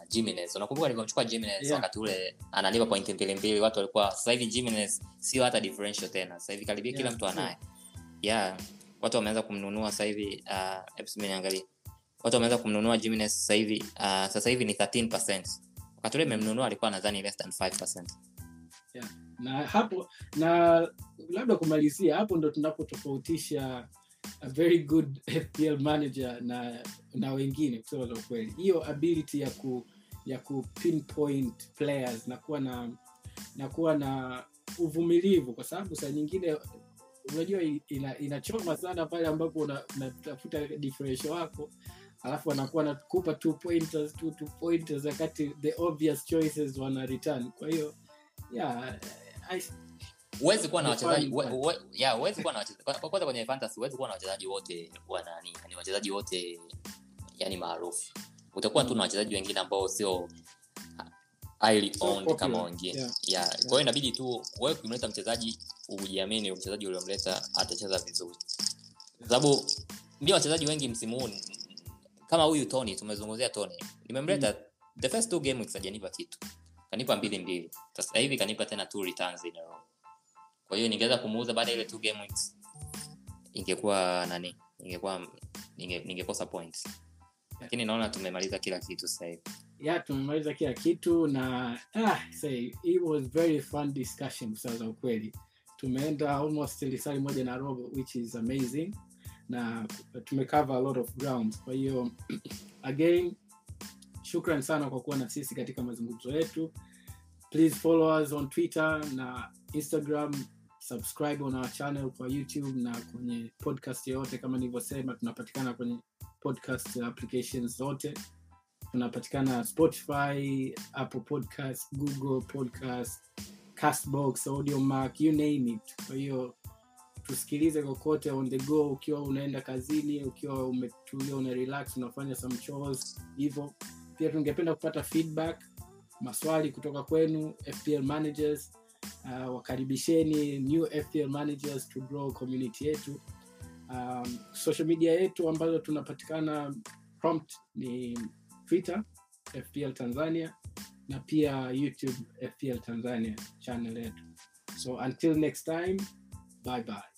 Jiménez. Unakumbuka nilimchukua Jiménez yeah, wakati ule analipa point mbili mbili watu walikuwa sasa hivi Jiménez sio hata differential tena. Sasa hivi karibia yeah, kila mtu anaye. Yeah, watu wameanza kumnunua sasa hivi uh hebu mimi niangalie. Watu wameanza kumnunua Jiménez sasa hivi uh, sasa hivi ni thirteen percent. Wakati ule nimemnunua alikuwa nadhani less than five percent. Yeah. Na hapo na labda kumalizia hapo ndo tunapotofautisha a very good F P L manager na na wengine kusema la kweli. Hiyo ability ya ku ya ku pinpoint players na kuwa na na kuwa na uvumilivu kwa sababu saa nyingine unajua ina, inachoma sana pale ambapo unatafuta una differential wako alafu anakuwa anakupa two pointers two two pointers wakati the obvious choices wana return. Kwa hiyo yeah I uwezi kuwa na wachezaji yeah uwezi kuwa na wachezaji kwa kwanza kwenye fantasy uwezi kuwa na wachezaji wote wana nani ni wachezaji wote yani maarufu. Utakuwa tu na wachezaji wengine ambao sio highly owned kama wengine. Yeah. Yeah. Kwa hiyo inabidi tu wewe kumleta mchezaji ujiamini mchezaji uliyomleta atacheza vizuri. Kwa sababu ndio wachezaji wengi msimu huu kama huyu Tony tumezungumzia Tony. Nimemleta mm. the first two game weeks hajanipa kitu. Kanipa mbili mbili. Sasa hivi kanipa tena two returns in a row. Kwa hiyo ningeweza kumuuza baada ile two game weeks. Ingekuwa nani? Ingekuwa ninge ningekosa points. Lakini naona tumemaliza kila kitu sasa hivi. Yeah, tumemaliza kila kitu na ah say it was very fun discussion sasa kweli. Tumeenda almost lisali moja na robo which is amazing na tumecover a lot of grounds. Kwa hiyo again shukran sana kwa kuwa na sisi katika mazungumzo yetu. Please follow us on Twitter na Instagram, subscribe on our channel kwa YouTube na kwenye podcast yote kama nilivyosema tunapatikana kwenye podcast applications zote. Tunapatikana Spotify, Apple Podcast, Google Podcast, Castbox, AudioMark, you name it. Kwa hiyo tusikilize kokote on the go ukiwa unaenda kazini, ukiwa umetulia una relax, unafanya some chores, hivyo. Pia tungependa kupata feedback, maswali kutoka kwenu, F P L managers, uh, wakaribisheni new F P L managers to grow community yetu. Um, social media yetu ambazo tunapatikana prompt ni Twitter F P L Tanzania na pia YouTube F P L Tanzania channel yetu. So until next time, bye bye.